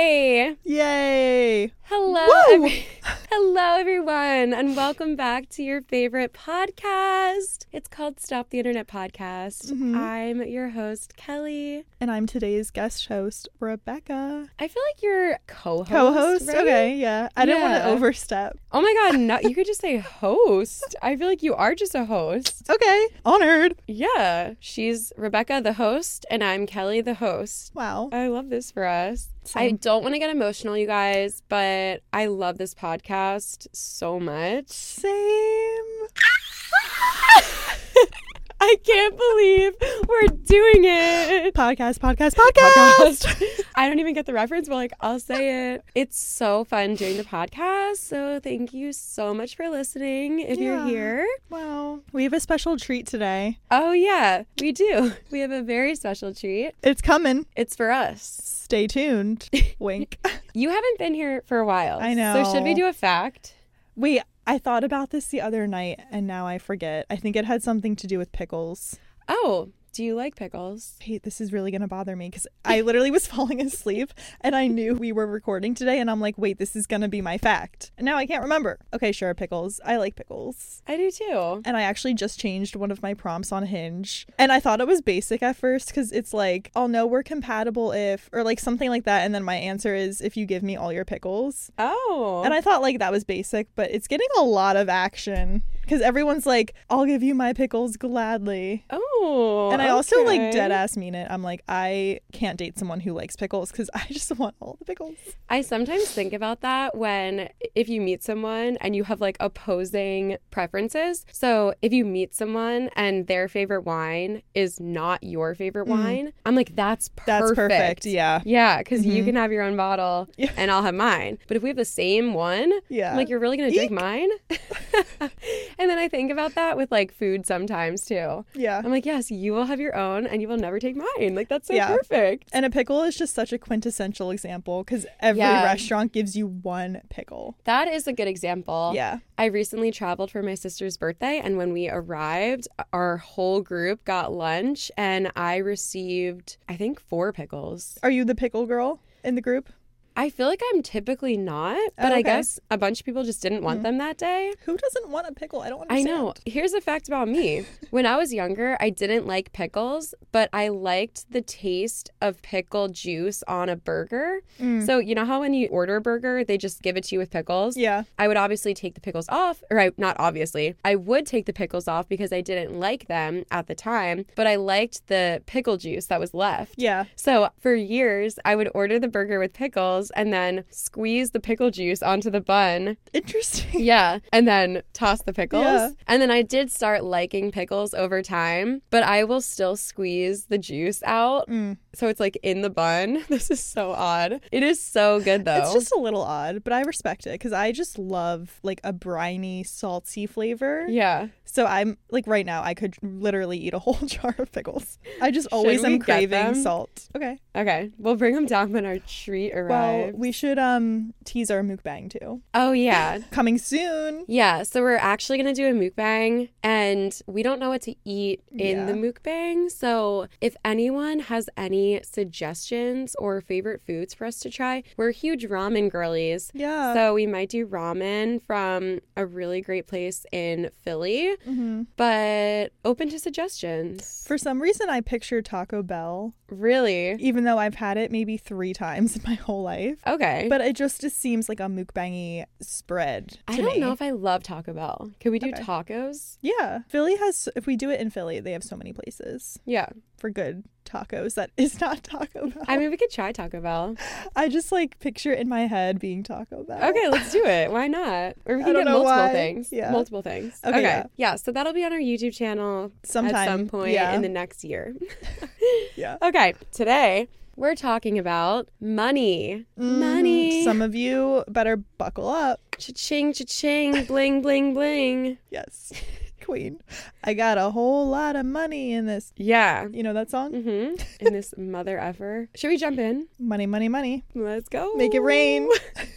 Hi! Yay! Hello, everyone, and welcome back to your favorite podcast. It's called Stop the Internet Podcast. Mm-hmm. I'm your host, Kelly. And I'm today's guest host, Rebecca. I feel like you're co-host. Co-host? Right? Okay, yeah. I didn't want to overstep. Oh my God, no, you could just say host. I feel like you are just a host. Okay, honored. Yeah, she's Rebecca, the host, and I'm Kelly, the host. Wow. I love this for us. I don't want to get emotional, you guys, but I love this podcast so much. Same. I can't believe we're doing it. Podcast. I don't even get the reference, but like, I'll say it. It's so fun doing the podcast. So thank you so much for listening if you're here. Wow. We have a special treat today. Oh, yeah, we do. We have a very special treat. It's coming. It's for us. Stay tuned. Wink. You haven't been here for a while. I know. So should we do a fact? Wait, I thought about this the other night and now I forget. I think it had something to do with pickles. Oh, do you like pickles? Hey, this is really going to bother me because I literally was falling asleep and I knew we were recording today and I'm like, wait, this is going to be my fact. And now I can't remember. Okay, sure, pickles. I like pickles. I do too. And I actually just changed one of my prompts on Hinge. And I thought it was basic at first because it's like, I'll know we're compatible if, or like something like that. And then my answer is, if you give me all your pickles. Oh. And I thought like that was basic, but it's getting a lot of action. Because everyone's like, I'll give you my pickles gladly. Oh, and I also like dead ass mean it. I'm like, I can't date someone who likes pickles because I just want all the pickles. I sometimes think about that when if you meet someone and you have like opposing preferences. So if you meet someone and their favorite wine is not your favorite wine, I'm like, that's perfect. That's perfect. Yeah. Yeah. Because you can have your own bottle and I'll have mine. But if we have the same one, I'm like, you're really going to drink mine? And then I think about that with like food sometimes too. Yeah. I'm like, yes, you will have your own and you will never take mine. Like, that's so perfect. And a pickle is just such a quintessential example because every restaurant gives you one pickle. That is a good example. Yeah. I recently traveled for my sister's birthday, and when we arrived, our whole group got lunch and I received, I think, 4 pickles. Are you the pickle girl in the group? I feel like I'm typically not, but I guess a bunch of people just didn't want them that day. Who doesn't want a pickle? I don't understand. I know. Here's a fact about me. When I was younger, I didn't like pickles, but I liked the taste of pickle juice on a burger. So you know how when you order a burger, they just give it to you with pickles? Yeah. I would obviously take the pickles off, or I would take the pickles off because I didn't like them at the time, but I liked the pickle juice that was left. Yeah. So for years, I would order the burger with pickles, and then squeeze the pickle juice onto the bun. Interesting. Yeah. And then toss the pickles. Yeah. And then I did start liking pickles over time, but I will still squeeze the juice out. So it's like in the bun. This is so odd. It is so good though. It's just a little odd, but I respect it because I just love like a briny, salty flavor. Yeah. So I'm like right now I could literally eat a whole jar of pickles. I just always am craving salt. Okay. We'll bring them down when our treat arrives. Well, we should tease our mukbang too. Oh, yeah. Coming soon. Yeah. So we're actually going to do a mukbang and we don't know what to eat in the mukbang. So if anyone has any suggestions or favorite foods for us to try, we're huge ramen girlies. Yeah. So we might do ramen from a really great place in Philly, but open to suggestions. For some reason, I picture Taco Bell. Really? Even though I've had it maybe 3 times in my whole life. Okay. But it just seems like a mukbangy spread to me. I don't know if I love Taco Bell. Can we do tacos? Yeah. Philly has, if we do it in Philly, they have so many places. Yeah. For good tacos that is not Taco Bell. I mean, we could try Taco Bell. I just like picture it in my head being Taco Bell. Okay, let's do it. Why not? Or we can get multiple things. Yeah. Multiple things. Okay. Yeah, so that'll be on our YouTube channel at some point in the next year. Yeah. Okay. Today, we're talking about money. Money. Some of you better buckle up. Cha-ching, cha-ching, bling, bling, bling. Yes. Queen. I got a whole lot of money in this. Yeah. You know that song? Mm-hmm. In this mother effer. Should we jump in? Money, money, money. Let's go. Make it rain.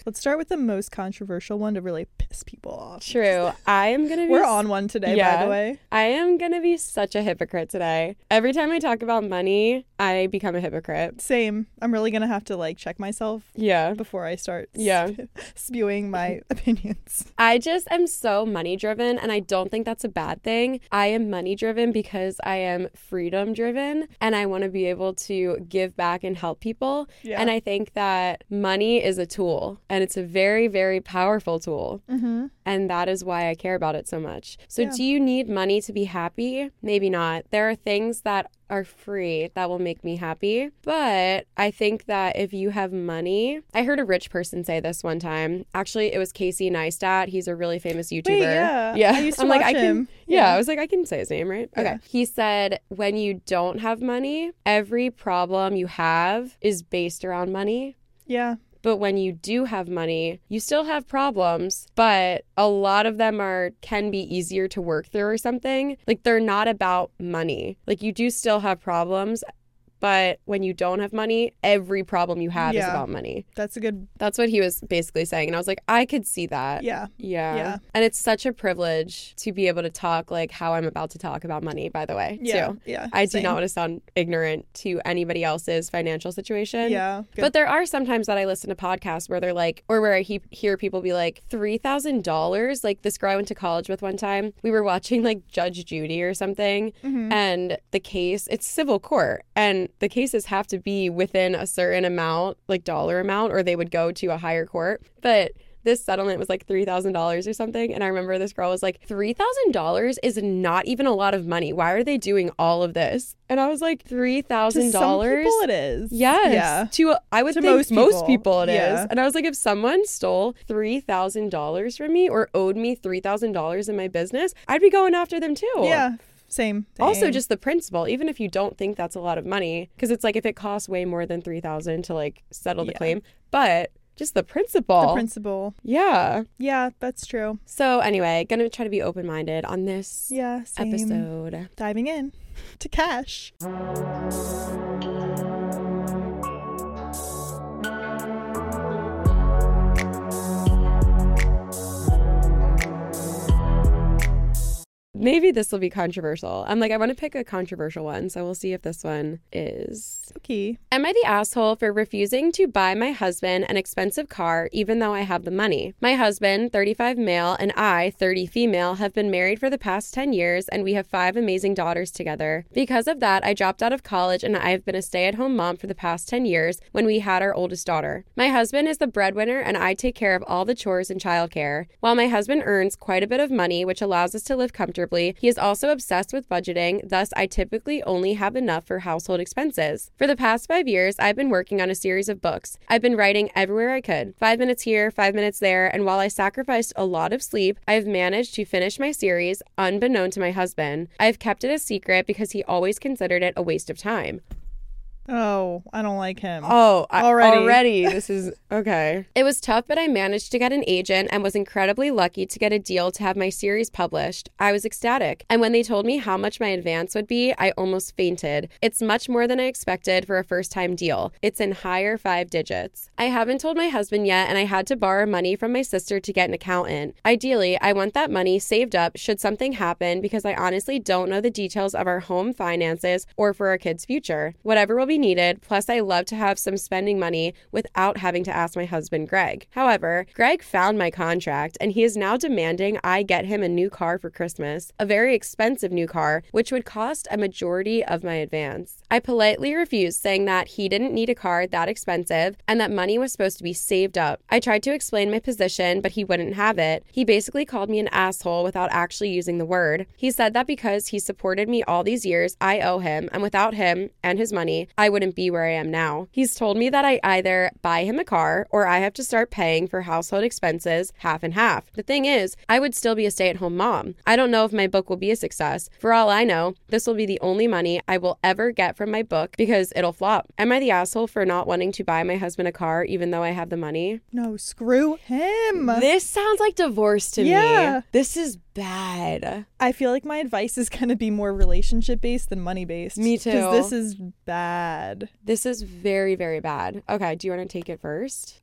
Let's start with the most controversial one to really piss people off. True. We're on one today, by the way. I am going to be such a hypocrite today. Every time I talk about money, I become a hypocrite. Same. I'm really going to have to like check myself before I start spewing my opinions. I just am so money driven, and I don't think that's a bad thing. I am money driven because I am freedom driven, and I want to be able to give back and help people. Yeah. And I think that money is a tool, and it's a very, very powerful tool. Mm-hmm. And that is why I care about it so much. So do you need money to be happy? Maybe not. There are things that are free that will make me happy. But I think that if you have money, I heard a rich person say this one time. Actually, it was Casey Neistat. He's a really famous YouTuber. Wait, yeah. I used to watch him. I was like, I can say his name, right? Okay. Yeah. He said, when you don't have money, every problem you have is based around money. Yeah. But when you do have money, you still have problems, but a lot of them can be easier to work through or something. Like, they're not about money. Like, you do still have problems, but when you don't have money, every problem you have is about money. That's what he was basically saying. And I was like, I could see that. Yeah. And it's such a privilege to be able to talk like how I'm about to talk about money, by the way. Yeah. Too. Yeah. I do not want to sound ignorant to anybody else's financial situation. Yeah. Good. But there are sometimes that I listen to podcasts where they're like, or where I hear people be like, $3,000. Like, this girl I went to college with one time, we were watching like Judge Judy or something. Mm-hmm. And the case, it's civil court. And the cases have to be within a certain amount, like dollar amount, or they would go to a higher court. But this settlement was like $3,000 or something. And I remember this girl was like, $3,000 is not even a lot of money. Why are they doing all of this? And I was like, $3,000? To some people it is. Yes. Yeah. I would think most people it is. And I was like, if someone stole $3,000 from me or owed me $3,000 in my business, I'd be going after them too. Yeah. Same thing. Also, just the principle, even if you don't think that's a lot of money, because it's like if it costs way more than $3,000 to like settle the claim, but just the principle. The principle. Yeah. Yeah, that's true. So anyway, gonna try to be open-minded on this episode. Diving in to cash. Maybe this will be controversial. I'm like, I want to pick a controversial one, so we'll see if this one is. Okay. Am I the asshole for refusing to buy my husband an expensive car even though I have the money? My husband, 35 male, and I, 30 female, have been married for the past 10 years, and we have 5 amazing daughters together. Because of that, I dropped out of college, and I've been a stay-at-home mom for the past 10 years when we had our oldest daughter. My husband is the breadwinner, and I take care of all the chores and childcare. While my husband earns quite a bit of money, which allows us to live comfortably, he is also obsessed with budgeting, thus I typically only have enough for household expenses. For the past 5 years, I've been working on a series of books. I've been writing everywhere I could. 5 minutes here, 5 minutes there, and while I sacrificed a lot of sleep, I've managed to finish my series unbeknown to my husband. I've kept it a secret because he always considered it a waste of time. Oh, I don't like him. Oh, already. This is okay. It was tough, but I managed to get an agent and was incredibly lucky to get a deal to have my series published. I was ecstatic. And when they told me how much my advance would be, I almost fainted. It's much more than I expected for a first-time deal. It's in higher 5 digits. I haven't told my husband yet, and I had to borrow money from my sister to get an accountant. Ideally, I want that money saved up should something happen because I honestly don't know the details of our home finances or for our kids' future. Whatever will be needed, plus I love to have some spending money without having to ask my husband Greg. However, Greg found my contract, and he is now demanding I get him a new car for Christmas, a very expensive new car, which would cost a majority of my advance. I politely refused, saying that he didn't need a car that expensive and that money was supposed to be saved up. I tried to explain my position, but he wouldn't have it. He basically called me an asshole without actually using the word. He said that because he supported me all these years, I owe him, and without him and his money, I wouldn't be where I am now. He's told me that I either buy him a car or I have to start paying for household expenses half and half. The thing is, I would still be a stay-at-home mom. I don't know if my book will be a success. For all I know, this will be the only money I will ever get from my book because it'll flop. Am I the asshole for not wanting to buy my husband a car even though I have the money? No, screw him. This sounds like divorce to me. This is bad. I feel like my advice is going to be more relationship-based than money-based. Me too. Because this is bad. This is very, very bad. Okay, do you want to take it first?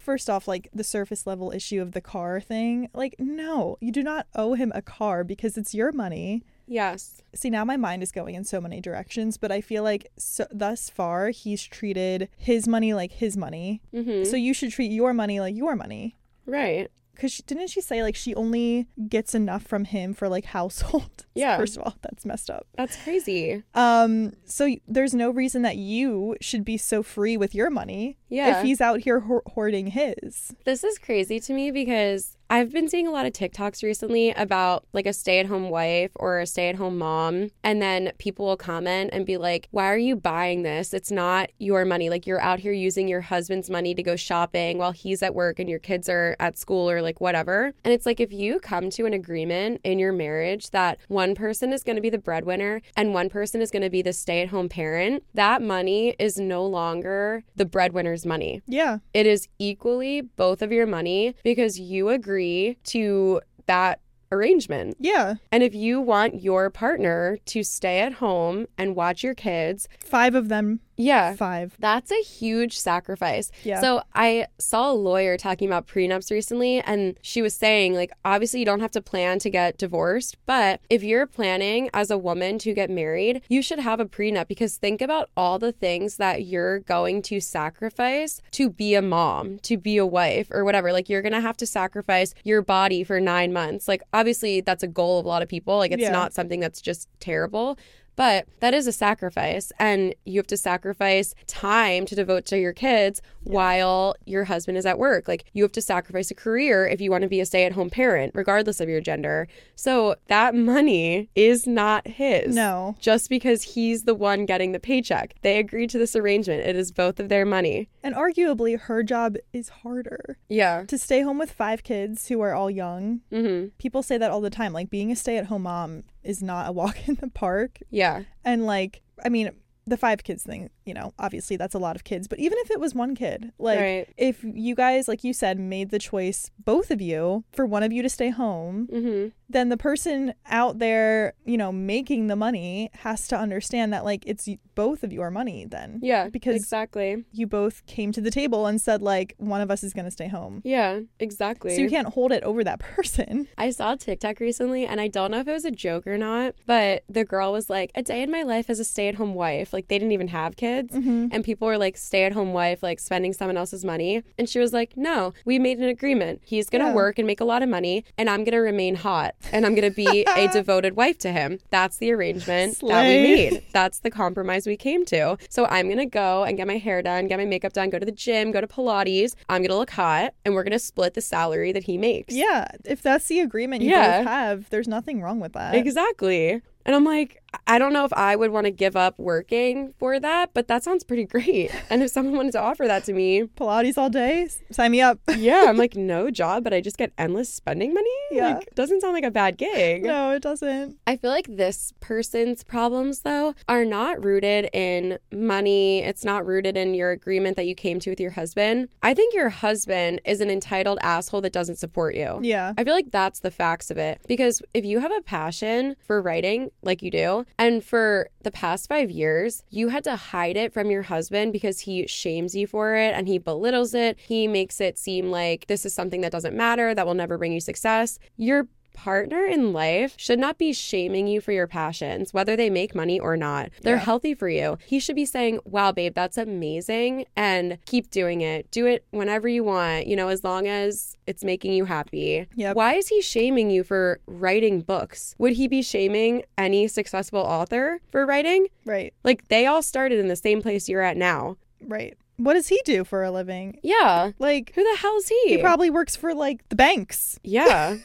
First off, like the surface level issue of the car thing, like no, you do not owe him a car because it's your money. Yes. See, now my mind is going in so many directions, but I feel like thus far he's treated his money like his money. Mm-hmm. So you should treat your money like your money. Right. Because didn't she say, like, she only gets enough from him for, like, household? Yeah. First of all, that's messed up. That's crazy. So there's no reason that you should be so free with your money. Yeah. If he's out here hoarding his. This is crazy to me because I've been seeing a lot of TikToks recently about, like, a stay-at-home wife or a stay-at-home mom. And then people will comment and be like, why are you buying this? It's not your money. Like, you're out here using your husband's money to go shopping while he's at work and your kids are at school or, like, whatever. And it's like, if you come to an agreement in your marriage that one person is going to be the breadwinner and one person is going to be the stay-at-home parent, that money is no longer the breadwinner's money. Yeah. It is equally both of your money because you agree to that arrangement. Yeah. And if you want your partner to stay at home and watch your kids, 5 of them. Yeah. 5. That's a huge sacrifice. Yeah. So I saw a lawyer talking about prenups recently, and she was saying, like, obviously you don't have to plan to get divorced, but if you're planning as a woman to get married, you should have a prenup because think about all the things that you're going to sacrifice to be a mom, to be a wife or whatever. Like, you're going to have to sacrifice your body for 9 months. Like, obviously that's a goal of a lot of people. Like, it's not something that's just terrible. But that is a sacrifice, and you have to sacrifice time to devote to your kids while your husband is at work. Like, you have to sacrifice a career if you want to be a stay-at-home parent, regardless of your gender. So that money is not his. No. Just because he's the one getting the paycheck. They agreed to this arrangement. It is both of their money. And arguably, her job is harder. Yeah. To stay home with 5 kids who are all young. Mm-hmm. People say that all the time. Like, being a stay-at-home mom is not a walk in the park. Yeah. And, like, I mean, the 5 kids thing, you know, obviously that's a lot of kids. But even if it was one kid, like, right. If you guys, like you said, made the choice, both of you, for one of you to stay home, mm-hmm. then the person out there, you know, making the money has to understand that, like, it's both of your money then. Yeah, because exactly. You both came to the table and said, like, one of us is going to stay home. Yeah, exactly. So you can't hold it over that person. I saw TikTok recently, and I don't know if it was a joke or not, but the girl was like, a day in my life as a stay-at-home wife. Like, they didn't even have kids. Mm-hmm. And people were like, stay-at-home wife, like, spending someone else's money. And she was like, no, we made an agreement. He's going to work and make a lot of money, and I'm going to remain hot. And I'm going to be a devoted wife to him. That's the arrangement that we made. That's the compromise we came to. So I'm going to go and get my hair done, get my makeup done, go to the gym, go to Pilates. I'm going to look hot, and we're going to split the salary that he makes. Yeah. If that's the agreement you both have, there's nothing wrong with that. Exactly. And I'm like, I don't know if I would want to give up working for that, but that sounds pretty great. And if someone wanted to offer that to me. Pilates all day? Sign me up. Yeah. I'm like, no job, but I just get endless spending money? Yeah. Like, doesn't sound like a bad gig. No, it doesn't. I feel like this person's problems, though, are not rooted in money. It's not rooted in your agreement that you came to with your husband. I think your husband is an entitled asshole that doesn't support you. Yeah. I feel like that's the facts of it. Because if you have a passion for writing, like you do, and for the past 5 years, you had to hide it from your husband because he shames you for it and he belittles it. He makes it seem like this is something that doesn't matter, that will never bring you success. Your partner in life should not be shaming you for your passions, whether they make money or not. They're healthy for you. He should be saying, wow, babe, that's amazing. And keep doing it. Do it whenever you want, you know, as long as it's making you happy. Yep. Why is he shaming you for writing books? Would he be shaming any successful author for writing? Right. Like, they all started in the same place you're at now. Right. What does he do for a living? Yeah. Like, who the hell is he? He probably works for, like, the banks. Yeah.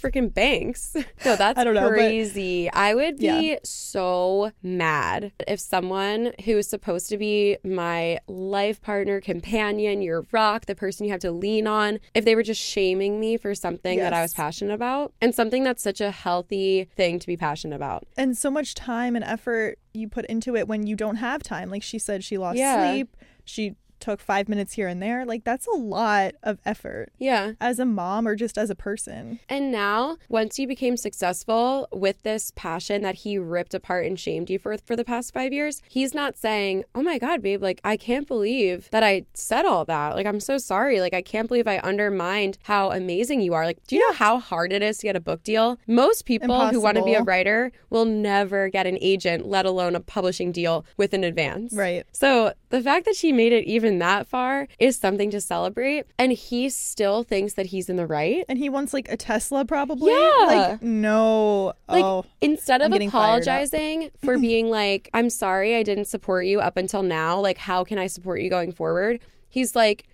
Freaking banks. No, that's crazy. I would be so mad if someone who is supposed to be my life partner, companion, your rock, the person you have to lean on, if they were just shaming me for something that I was passionate about, and something that's such a healthy thing to be passionate about. And so much time and effort you put into it when you don't have time. Like she said, she lost sleep. She took 5 minutes here and there. Like, that's a lot of effort. Yeah. As a mom or just as a person. And now, once you became successful with this passion that he ripped apart and shamed you for the past 5 years, he's not saying, oh my God, babe, like, I can't believe that I said all that. Like, I'm so sorry. Like, I can't believe I undermined how amazing you are. Like, do you know how hard it is to get a book deal? Most people who want to be a writer will never get an agent, let alone a publishing deal with an advance. Right. So the fact that she made it even that far is something to celebrate. And he still thinks that he's in the right. And he wants like a Tesla probably. Yeah. Like, no. Like, instead of apologizing for being like, I'm sorry I didn't support you up until now. Like, how can I support you going forward? He's like,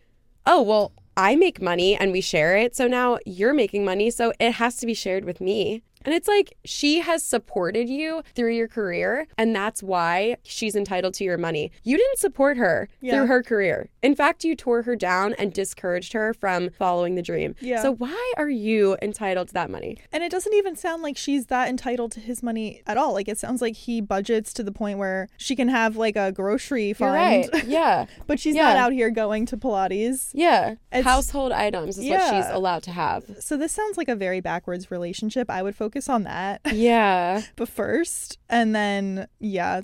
oh, well, I make money and we share it. So now you're making money. So it has to be shared with me. And it's like, she has supported you through your career, and that's why she's entitled to your money. You didn't support her through her career. In fact, you tore her down and discouraged her from following the dream. Yeah. So why are you entitled to that money? And it doesn't even sound like she's that entitled to his money at all. Like, it sounds like he budgets to the point where she can have like a grocery fund. You're right. Yeah. But she's not out here going to Pilates. Yeah. It's, household items is what she's allowed to have. So this sounds like a very backwards relationship. I would focus on that. Yeah. But first, and then,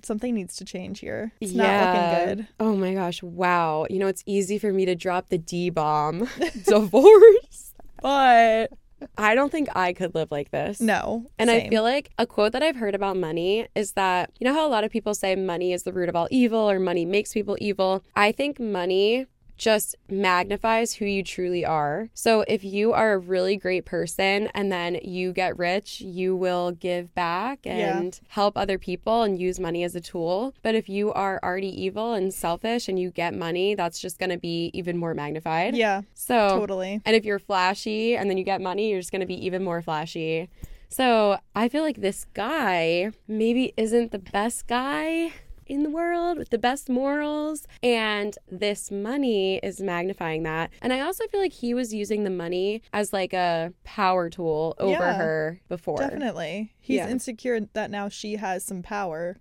something needs to change here. It's not looking good. Oh my gosh. Wow. You know, it's easy for me to drop the D-bomb. Divorce. But I don't think I could live like this. No. And same. I feel like a quote that I've heard about money is that, you know how a lot of people say money is the root of all evil or money makes people evil? I think money just magnifies who you truly are. So if you are a really great person and then you get rich, you will give back and help other people and use money as a tool. But if you are already evil and selfish and you get money, that's just going to be even more magnified. Yeah, so totally. And if you're flashy and then you get money, you're just going to be even more flashy. So I feel like this guy maybe isn't the best guy in the world with the best morals, and this money is magnifying that. And I also feel like he was using the money as like a power tool over her before. Definitely. He's insecure that now she has some power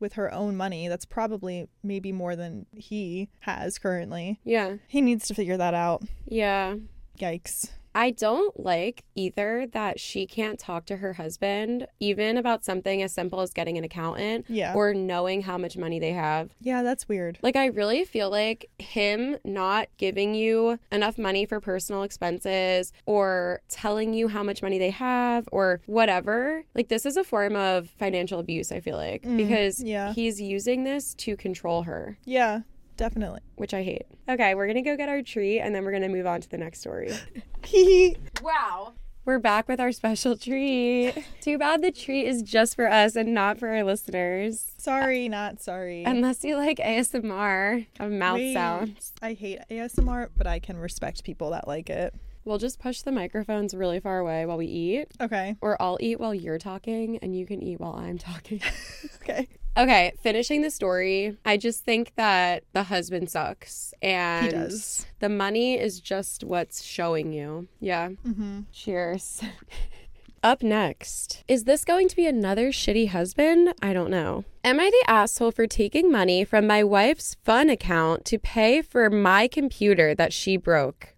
with her own money. That's probably maybe more than he has currently. Yeah. He needs to figure that out. Yeah. Yikes. I don't like either that she can't talk to her husband even about something as simple as getting an accountant or knowing how much money they have. Yeah, that's weird. Like, I really feel like him not giving you enough money for personal expenses or telling you how much money they have or whatever, like, this is a form of financial abuse, I feel like, because he's using this to control her. Yeah. Definitely. Which I hate. Okay, we're going to go get our treat, and then we're going to move on to the next story. Wow. We're back with our special treat. Too bad the treat is just for us and not for our listeners. Sorry, not sorry. Unless you like ASMR of mouth sounds. I hate ASMR, but I can respect people that like it. We'll just push the microphones really far away while we eat. Okay. Or I'll eat while you're talking, and you can eat while I'm talking. Okay. Okay, finishing the story, I just think that the husband sucks. And he does. The money is just what's showing you. Yeah. Mm-hmm. Cheers. Up next. Is this going to be another shitty husband? I don't know. Am I the asshole for taking money from my wife's fun account to pay for my computer that she broke?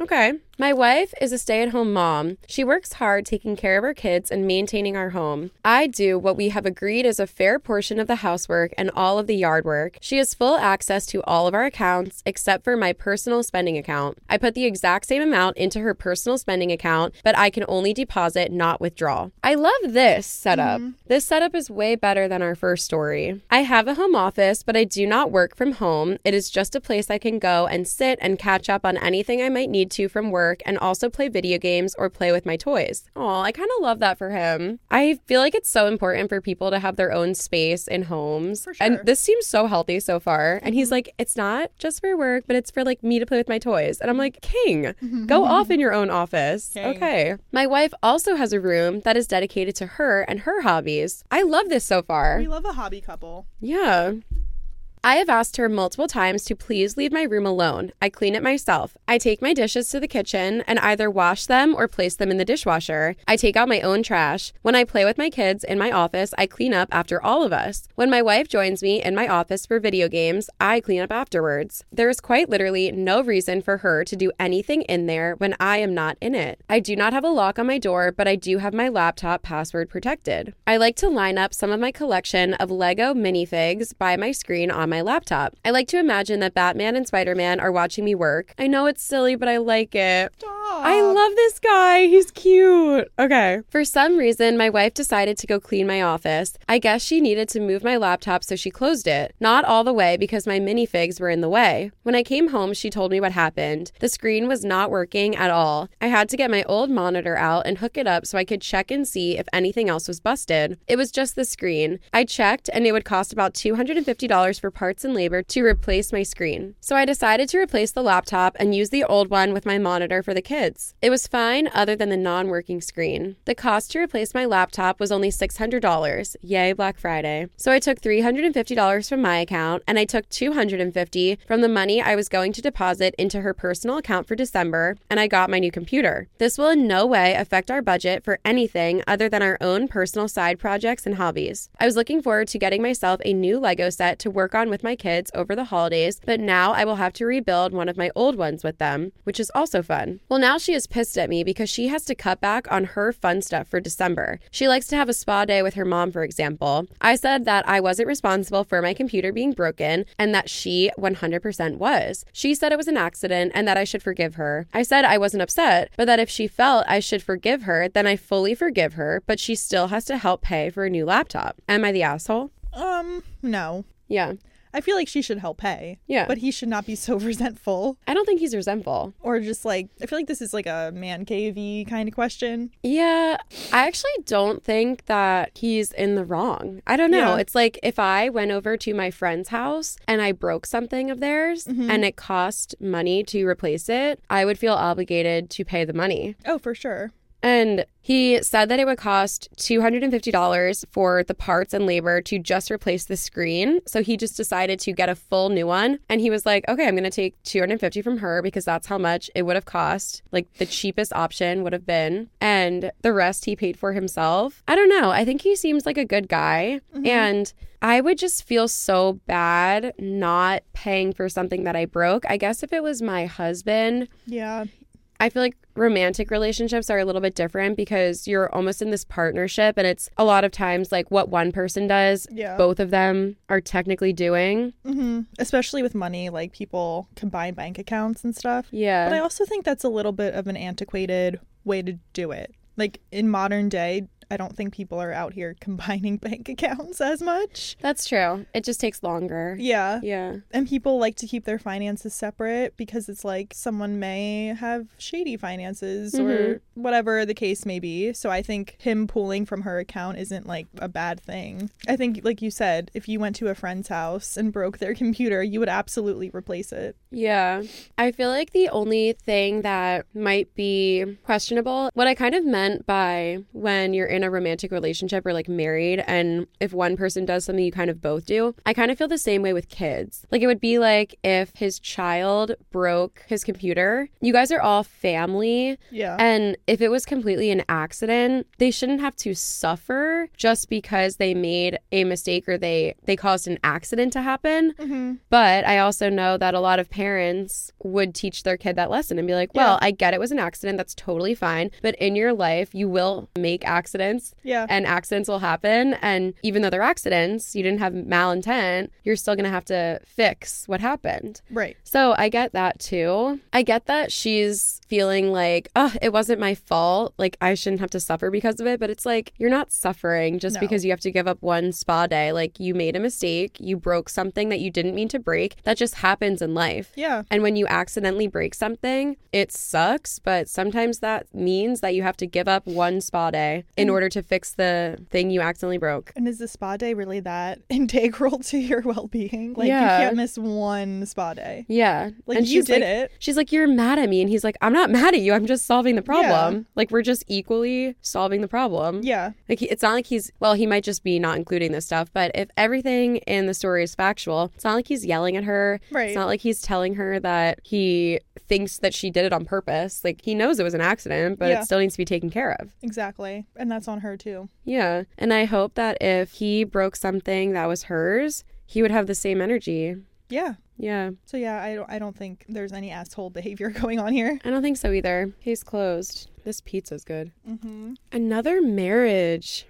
Okay. My wife is a stay-at-home mom. She works hard taking care of her kids and maintaining our home. I do what we have agreed is a fair portion of the housework and all of the yard work. She has full access to all of our accounts except for my personal spending account. I put the exact same amount into her personal spending account, but I can only deposit, not withdraw. I love this setup. Mm-hmm. This setup is way better than our first story. I have a home office, but I do not work from home. It is just a place I can go and sit and catch up on anything I might need to from work, and also play video games or play with my toys. Oh, I kind of love that for him. I feel like it's so important for people to have their own space in homes. For sure. And this seems so healthy so far. Mm-hmm. And he's like, it's not just for work, but it's for like me to play with my toys. And I'm like, king, go off in your own office. King. Okay. My wife also has a room that is dedicated to her and her hobbies. I love this so far. We love a hobby couple. Yeah. I have asked her multiple times to please leave my room alone. I clean it myself. I take my dishes to the kitchen and either wash them or place them in the dishwasher. I take out my own trash. When I play with my kids in my office, I clean up after all of us. When my wife joins me in my office for video games, I clean up afterwards. There is quite literally no reason for her to do anything in there when I am not in it. I do not have a lock on my door, but I do have my laptop password protected. I like to line up some of my collection of Lego minifigs by my screen on my laptop. I like to imagine that Batman and Spider-Man are watching me work. I know it's silly, but I like it. Stop. I love this guy. He's cute. Okay. For some reason, my wife decided to go clean my office. I guess she needed to move my laptop, so she closed it. Not all the way because my minifigs were in the way. When I came home, she told me what happened. The screen was not working at all. I had to get my old monitor out and hook it up so I could check and see if anything else was busted. It was just the screen. I checked, and it would cost about $250 for parts and labor to replace my screen. So I decided to replace the laptop and use the old one with my monitor for the kids. It was fine other than the non-working screen. The cost to replace my laptop was only $600. Yay, Black Friday. So I took $350 from my account, and I took $250 from the money I was going to deposit into her personal account for December, and I got my new computer. This will in no way affect our budget for anything other than our own personal side projects and hobbies. I was looking forward to getting myself a new Lego set to work on with my kids over the holidays, but now I will have to rebuild one of my old ones with them, which is also fun. Well, now she is pissed at me because she has to cut back on her fun stuff for December. She likes to have a spa day with her mom, for example. I said that I wasn't responsible for my computer being broken and that she 100% was. She said it was an accident and that I should forgive her. I said I wasn't upset, but that if she felt I should forgive her, then I fully forgive her, but she still has to help pay for a new laptop. Am I the asshole? No. Yeah. I feel like she should help pay. Yeah. But he should not be so resentful. I don't think he's resentful. Or just like, I feel like this is like a man cave-y kind of question. Yeah. I actually don't think that he's in the wrong. I don't know. Yeah. It's like if I went over to my friend's house and I broke something of theirs and it cost money to replace it, I would feel obligated to pay the money. Oh, for sure. And he said that it would cost $250 for the parts and labor to just replace the screen. So he just decided to get a full new one. And he was like, okay, I'm going to take $250 from her because that's how much it would have cost. Like the cheapest option would have been. And the rest he paid for himself. I don't know. I think he seems like a good guy. Mm-hmm. And I would just feel so bad not paying for something that I broke. I guess if it was my husband. Yeah. I feel like romantic relationships are a little bit different because you're almost in this partnership and it's a lot of times like what one person does, both of them are technically doing. Mm-hmm. Especially with money, like people combine bank accounts and stuff. Yeah. But I also think that's a little bit of an antiquated way to do it. Like in modern day, I don't think people are out here combining bank accounts as much. That's true. It just takes longer. Yeah. Yeah. And people like to keep their finances separate because it's like someone may have shady finances or whatever the case may be. So I think him pulling from her account isn't like a bad thing. I think, like you said, if you went to a friend's house and broke their computer, you would absolutely replace it. Yeah. I feel like the only thing that might be questionable, what I kind of meant by when you're in a romantic relationship or like married and if one person does something you kind of both do, I kind of feel the same way with kids. Like it would be like if his child broke his computer, you guys are all family. Yeah. And if it was completely an accident, they shouldn't have to suffer just because they made a mistake or they caused an accident to happen. Mm-hmm. But I also know that a lot of parents would teach their kid that lesson and be like, well, I get it was an accident. That's totally fine. But in your life, you will make accidents. Yeah. And accidents will happen. And even though they're accidents, you didn't have malintent, you're still going to have to fix what happened. Right. So I get that too. I get that she's feeling like, oh, it wasn't my fault. Like I shouldn't have to suffer because of it. But it's like, you're not suffering just because you have to give up one spa day. Like you made a mistake. You broke something that you didn't mean to break. That just happens in life. Yeah. And when you accidentally break something, it sucks. But sometimes that means that you have to give up one spa day in order order to fix the thing you accidentally broke. And is the spa day really that integral to your well-being? Like, yeah. You can't miss one spa day. Yeah. Like, and you did it. She's like, you're mad at me. And he's like, I'm not mad at you. I'm just solving the problem. Yeah. Like, we're just equally solving the problem. Yeah. Like, it's not like he's, well, he might just be not including this stuff. But if everything in the story is factual, it's not like he's yelling at her. Right. It's not like he's telling her that he thinks that she did it on purpose. Like, he knows it was an accident, but it still needs to be taken care of. Exactly. And that's on her too. Yeah. And I hope that if he broke something that was hers, he would have the same energy. Yeah. Yeah. So yeah, I don't think there's any asshole behavior going on here. I don't think so either. Case closed. This pizza's good. Mm-hmm. Another marriage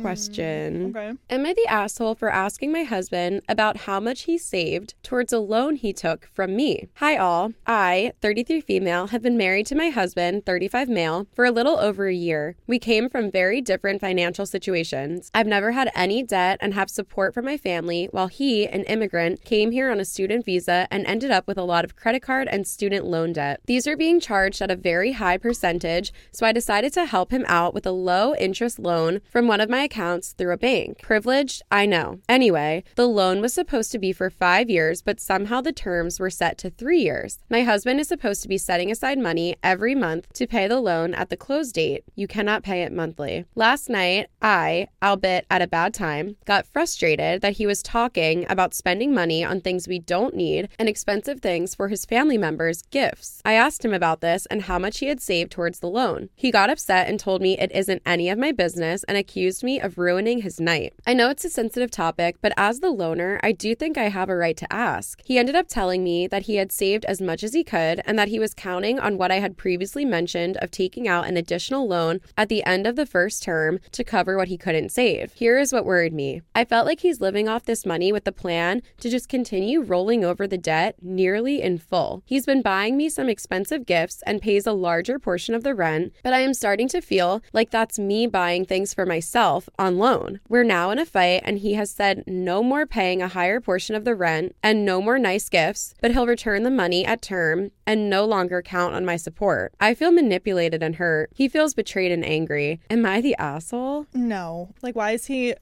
question. Okay. Am I the asshole for asking my husband about how much he saved towards a loan he took from me? Hi all. I, 33 female, have been married to my husband, 35 male, for a little over a year. We came from very different financial situations. I've never had any debt and have support from my family, while he, an immigrant, came here on a student visa and ended up with a lot of credit card and student loan debt. These are being charged at a very high percentage, so I decided to help him out with a low interest loan from one of my accounts through a bank. Privileged, I know. Anyway, the loan was supposed to be for 5 years, but somehow the terms were set to 3 years. My husband is supposed to be setting aside money every month to pay the loan at the close date. You cannot pay it monthly. Last night, I, albeit at a bad time, got frustrated that he was talking about spending money on things we don't need and expensive things for his family members' gifts. I asked him about this and how much he had saved towards the loan. He got upset and told me it isn't any of my business and accused me of ruining his night. I know it's a sensitive topic, but as the loaner, I do think I have a right to ask. He ended up telling me that he had saved as much as he could and that he was counting on what I had previously mentioned of taking out an additional loan at the end of the first term to cover what he couldn't save. Here is what worried me. I felt like he's living off this money with the plan to just continue rolling over the debt nearly in full. He's been buying me some expensive gifts and pays a larger portion of the rent, but I am starting to feel like that's me buying things for myself on loan. We're now in a fight and he has said no more paying a higher portion of the rent and no more nice gifts, but he'll return the money at term and no longer count on my support. I feel manipulated and hurt. He feels betrayed and angry. Am I the asshole? No. Like, why is he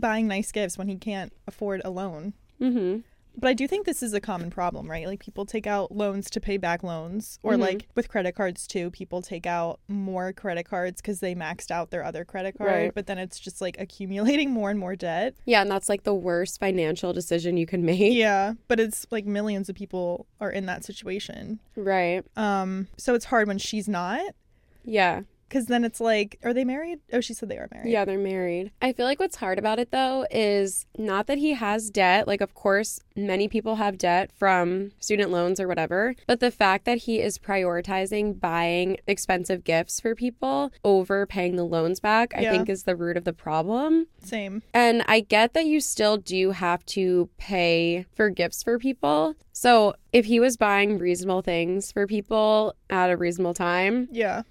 buying nice gifts when he can't afford a loan? Mm-hmm. But I do think this is a common problem, right? Like, people take out loans to pay back loans, or like with credit cards too, people take out more credit cards because they maxed out their other credit card, right? But then it's just like accumulating more and more debt. Yeah, and that's like the worst financial decision you can make. Yeah, but it's like millions of people are in that situation. Right. So it's hard when she's not. Yeah. Because then it's like, are they married? Oh, she said they are married. Yeah, they're married. I feel like what's hard about it, though, is not that he has debt. Like, of course, many people have debt from student loans or whatever. But the fact that he is prioritizing buying expensive gifts for people over paying the loans back, I think is the root of the problem. Same. And I get that you still do have to pay for gifts for people. So if he was buying reasonable things for people at a reasonable time,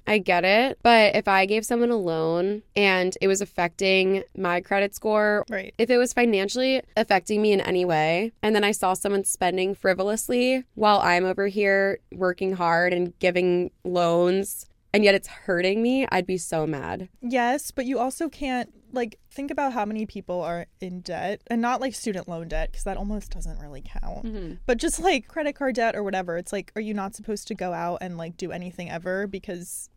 I get it. But if I gave someone a loan and it was affecting my credit score, right? If it was financially affecting me in any way, and then I saw someone spending frivolously while I'm over here working hard and giving loans, and yet it's hurting me, I'd be so mad. Yes, but you also can't, like, think about how many people are in debt, and not like student loan debt, because that almost doesn't really count, but just like credit card debt or whatever. It's like, are you not supposed to go out and like do anything ever because,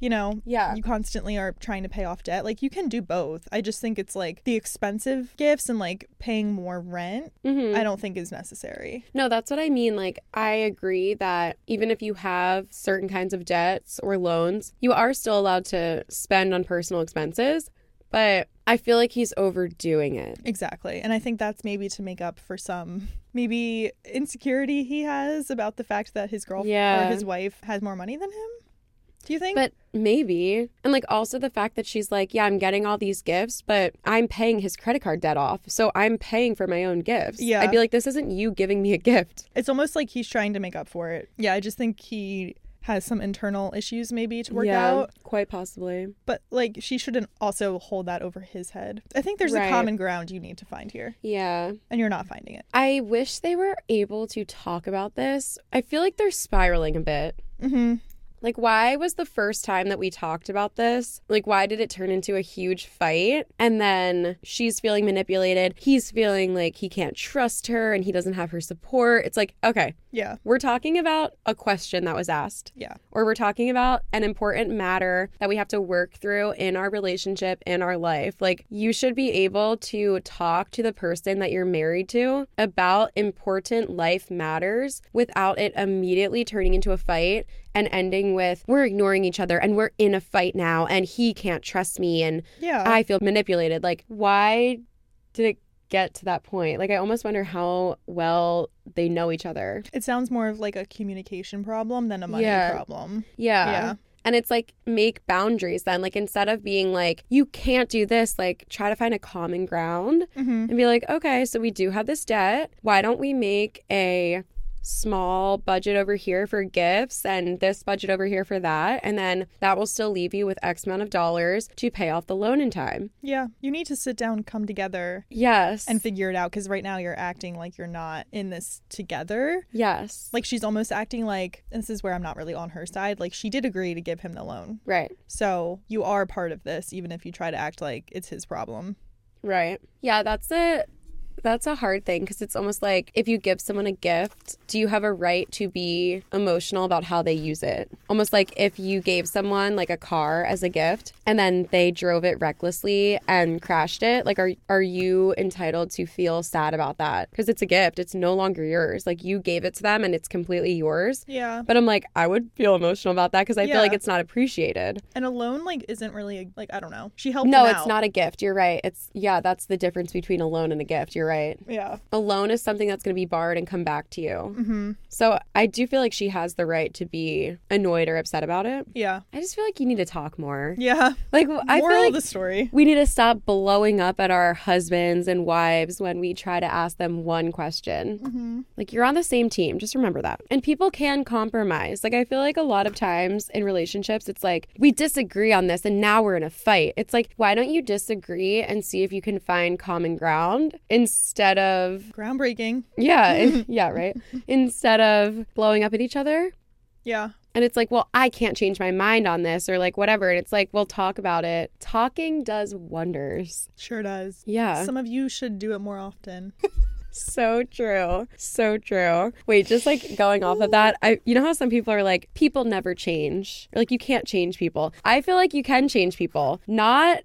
you know, you constantly are trying to pay off debt? Like, you can do both. I just think it's like the expensive gifts and like paying more rent, I don't think is necessary. No, that's what I mean. Like, I agree that even if you have certain kinds of debts or loans, you are still allowed to spend on personal expenses. But I feel like he's overdoing it. Exactly. And I think that's maybe to make up for some maybe insecurity he has about the fact that his girlfriend or his wife has more money than him. Do you think? But maybe. And like also the fact that she's like, yeah, I'm getting all these gifts, but I'm paying his credit card debt off. So I'm paying for my own gifts. Yeah. I'd be like, this isn't you giving me a gift. It's almost like he's trying to make up for it. Yeah, I just think he has some internal issues maybe to work out. Quite possibly. But like she shouldn't also hold that over his head. I think there's a common ground you need to find here. Yeah. And you're not finding it. I wish they were able to talk about this. I feel like they're spiraling a bit. Mm-hmm. Like, why was the first time that we talked about this? Like, why did it turn into a huge fight? And then she's feeling manipulated. He's feeling like he can't trust her and he doesn't have her support. It's like, okay. Yeah. We're talking about a question that was asked. Yeah. Or we're talking about an important matter that we have to work through in our relationship, in our life. Like, you should be able to talk to the person that you're married to about important life matters without it immediately turning into a fight and ending with, we're ignoring each other and we're in a fight now and he can't trust me and I feel manipulated. Like, why did it get to that point? Like, I almost wonder how well they know each other. It sounds more of like a communication problem than a money problem. Yeah. And it's like, make boundaries then. Like, instead of being like, you can't do this, like, try to find a common ground and be like, okay, so we do have this debt. Why don't we make a small budget over here for gifts and this budget over here for that, and then that will still leave you with X amount of dollars to pay off the loan in time. Yeah, you need to sit down, come together, yes, and figure it out, because right now you're acting like you're not in this together. Yes. Like, she's almost acting like, and this is where I'm not really on her side, like, she did agree to give him the loan. Right. So you are part of this, even if you try to act like it's his problem. Right. Yeah, that's it. That's a hard thing, because it's almost like, if you give someone a gift, do you have a right to be emotional about how they use it? Almost like if you gave someone like a car as a gift and then they drove it recklessly and crashed it, like, are you entitled to feel sad about that? Because it's a gift. It's no longer yours. Like, you gave it to them and it's completely yours. Yeah. But I'm like, I would feel emotional about that, because I feel like it's not appreciated. And a loan, like, isn't really, like, I don't know. She helped him out. No, it's not a gift. You're right. It's, yeah, that's the difference between a loan and a gift. You're right. Yeah. A loan is something that's going to be borrowed and come back to you. Mm-hmm. So I do feel like she has the right to be annoyed or upset about it. Yeah. I just feel like you need to talk more. Yeah. Like, I feel like the story. We need to stop blowing up at our husbands and wives when we try to ask them one question. Mm-hmm. Like, you're on the same team. Just remember that. And people can compromise. Like, I feel like a lot of times in relationships, it's like, we disagree on this and now we're in a fight. It's like, why don't you disagree and see if you can find common ground instead of groundbreaking. Yeah. Yeah, right. Instead of blowing up at each other. Yeah. And it's like, well, I can't change my mind on this, or like, whatever. And it's like, we'll talk about it. Talking does wonders. Sure does. Yeah. Some of you should do it more often. So true. So true. Wait, just like going off of that, you know how some people are like, people never change. Or like, you can't change people. I feel like you can change people. Not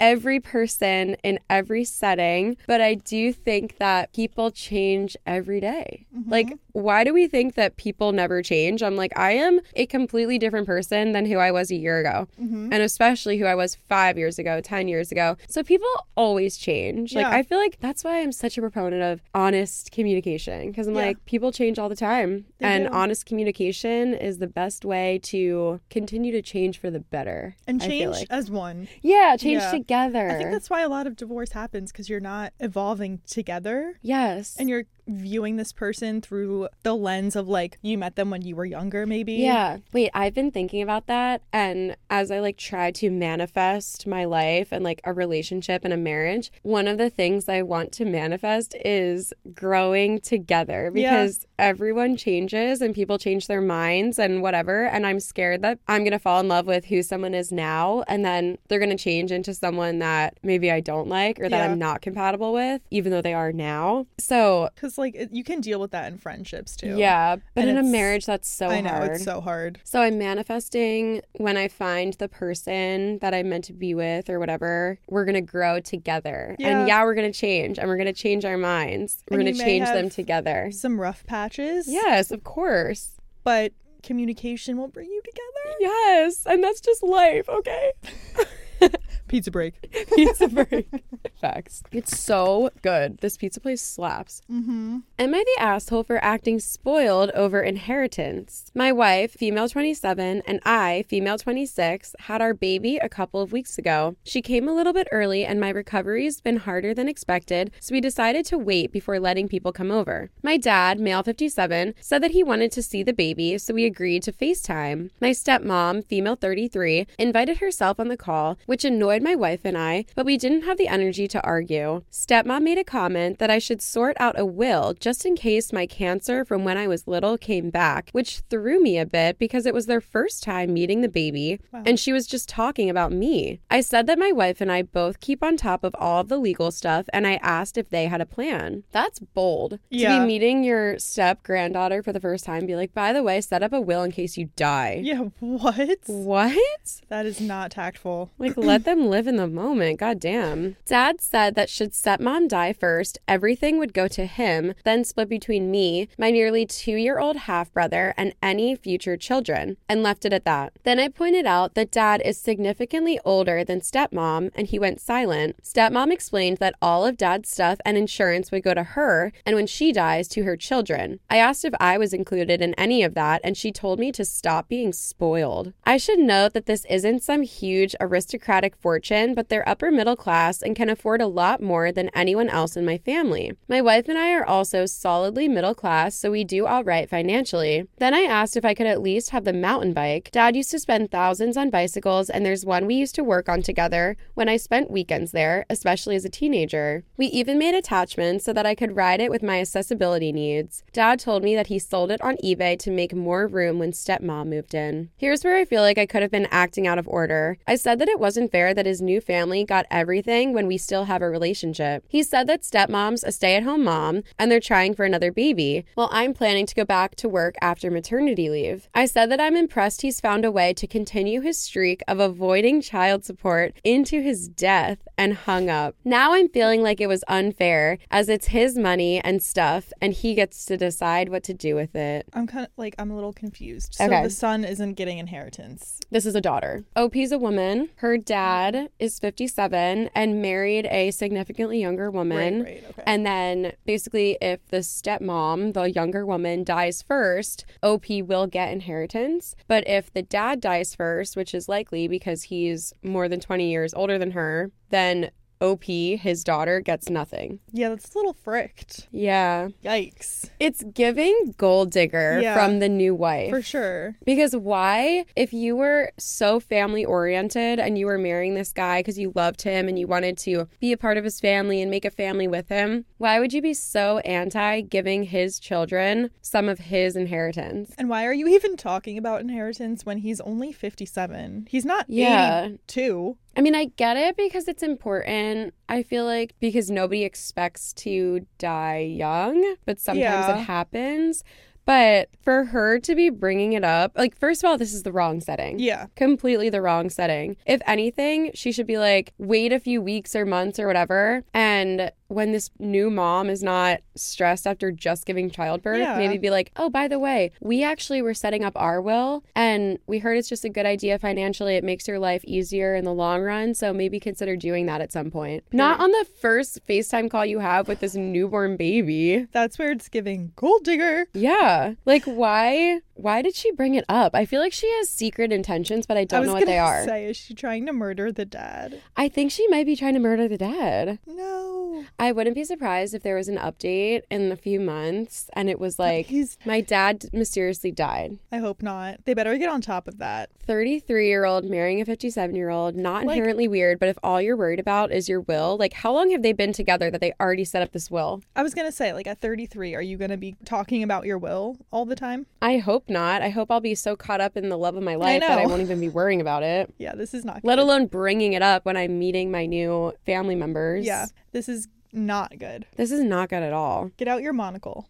every person in every setting, but I do think that people change every day. Mm-hmm. Like, why do we think that people never change? I'm like, I am a completely different person than who I was a year ago. Mm-hmm. And especially who I was 5 years ago, 10 years ago. So people always change. Yeah. Like, I feel like that's why I'm such a proponent of honest communication, because I'm like, people change all the time. They and do. Honest communication is the best way to continue to change for the better. And change as one. Yeah, change together. I think that's why a lot of divorce happens, because you're not evolving together. Yes. And you're viewing this person through the lens of like, you met them when you were younger, maybe. Yeah. Wait, I've been thinking about that, and as I like try to manifest my life and like a relationship and a marriage, one of the things I want to manifest is growing together, because everyone changes and people change their minds and whatever, and I'm scared that I'm gonna fall in love with who someone is now and then they're gonna change into someone that maybe I don't like, or that I'm not compatible with, even though they are now. So like, you can deal with that in friendships too. Yeah, but in a marriage, that's so hard. I know, it's so hard. So I'm manifesting, when I find the person that I'm meant to be with or whatever, we're going to grow together. Yeah. And we're going to change, and we're going to change our minds. We're going to change them together. Some rough patches. Yes, of course. But communication will bring you together. Yes, and that's just life, okay? Pizza break. Pizza break. Facts. It's so good. This pizza place slaps. Mm-hmm. Am I the asshole for acting spoiled over inheritance? My wife, female 27, and I, female 26, had our baby a couple of weeks ago. She came a little bit early and my recovery's been harder than expected, so we decided to wait before letting people come over. My dad, male 57, said that he wanted to see the baby, so we agreed to FaceTime. My stepmom, female 33, invited herself on the call, which annoyed my wife and I, but we didn't have the energy to argue. Stepmom made a comment that I should sort out a will just in case my cancer from when I was little came back, which threw me a bit because it was their first time meeting the baby, and she was just talking about me. I said that my wife and I both keep on top of all of the legal stuff, and I asked if they had a plan. That's bold. Yeah. To be meeting your step-granddaughter for the first time, be like, by the way, set up a will in case you die. Yeah, what? What? That is not tactful. Like, let them live in the moment. God damn. Dad said that should stepmom die first, everything would go to him, then split between me, my nearly 2-year-old half-brother, and any future children, and left it at that. Then I pointed out that Dad is significantly older than stepmom, and he went silent. Stepmom explained that all of Dad's stuff and insurance would go to her, and when she dies, to her children. I asked if I was included in any of that, and she told me to stop being spoiled. I should note that this isn't some huge aristocratic fortune, but they're upper middle class and can afford a lot more than anyone else in my family. My wife and I are also solidly middle class, so we do all right financially. Then I asked if I could at least have the mountain bike. Dad used to spend thousands on bicycles, and there's one we used to work on together when I spent weekends there, especially as a teenager. We even made attachments so that I could ride it with my accessibility needs. Dad told me that he sold it on eBay to make more room when stepmom moved in. Here's where I feel like I could have been acting out of order. I said that it wasn't fair that his new family got everything when we still have a relationship. He said that stepmom's a stay-at-home mom and they're trying for another baby, while I'm planning to go back to work after maternity leave. I said that I'm impressed he's found a way to continue his streak of avoiding child support into his death, and hung up. Now I'm feeling like it was unfair, as it's his money and stuff, and he gets to decide what to do with it. I'm kind of like, I'm a little confused. Okay. So the son isn't getting inheritance. This is a daughter. OP's a woman. Her dad is 57 and married a significantly younger woman. Right, okay. And then basically if the stepmom, the younger woman, dies first, OP will get inheritance. But if the dad dies first, which is likely because he's more than 20 years older than her, then OP, his daughter, gets nothing. Yeah, that's a little fricked. Yeah. Yikes. It's giving gold digger from the new wife. For sure. Because why, if you were so family oriented and you were marrying this guy because you loved him and you wanted to be a part of his family and make a family with him, why would you be so anti giving his children some of his inheritance? And why are you even talking about inheritance when he's only 57? He's not 82. I mean, I get it because it's important. I feel like because nobody expects to die young, but sometimes it happens. But for her to be bringing it up, like, first of all, this is the wrong setting. Yeah. Completely the wrong setting. If anything, she should be like, wait a few weeks or months or whatever. And when this new mom is not stressed after just giving childbirth, maybe be like, oh, by the way, we actually were setting up our will and we heard it's just a good idea financially. It makes your life easier in the long run. So maybe consider doing that at some point. Yeah. Not on the first FaceTime call you have with this newborn baby. That's where it's giving gold digger. Yeah. Like, why did she bring it up? I feel like she has secret intentions, but I don't know what they are. Is she trying to murder the dad? I think she might be trying to murder the dad. No. I wouldn't be surprised if there was an update in a few months and it was like, my dad mysteriously died. I hope not. They better get on top of that. 33-year-old marrying a 57-year-old, not inherently weird, but if all you're worried about is your will, like, how long have they been together that they already set up this will? I was going to say, like, at 33, are you going to be talking about your will all the time? I hope not. I hope I'll be so caught up in the love of my life that I won't even be worrying about it. Yeah, this is not good. Let alone bringing it up when I'm meeting my new family members. Yeah, this is not good. This is not good at all. Get out your monocle.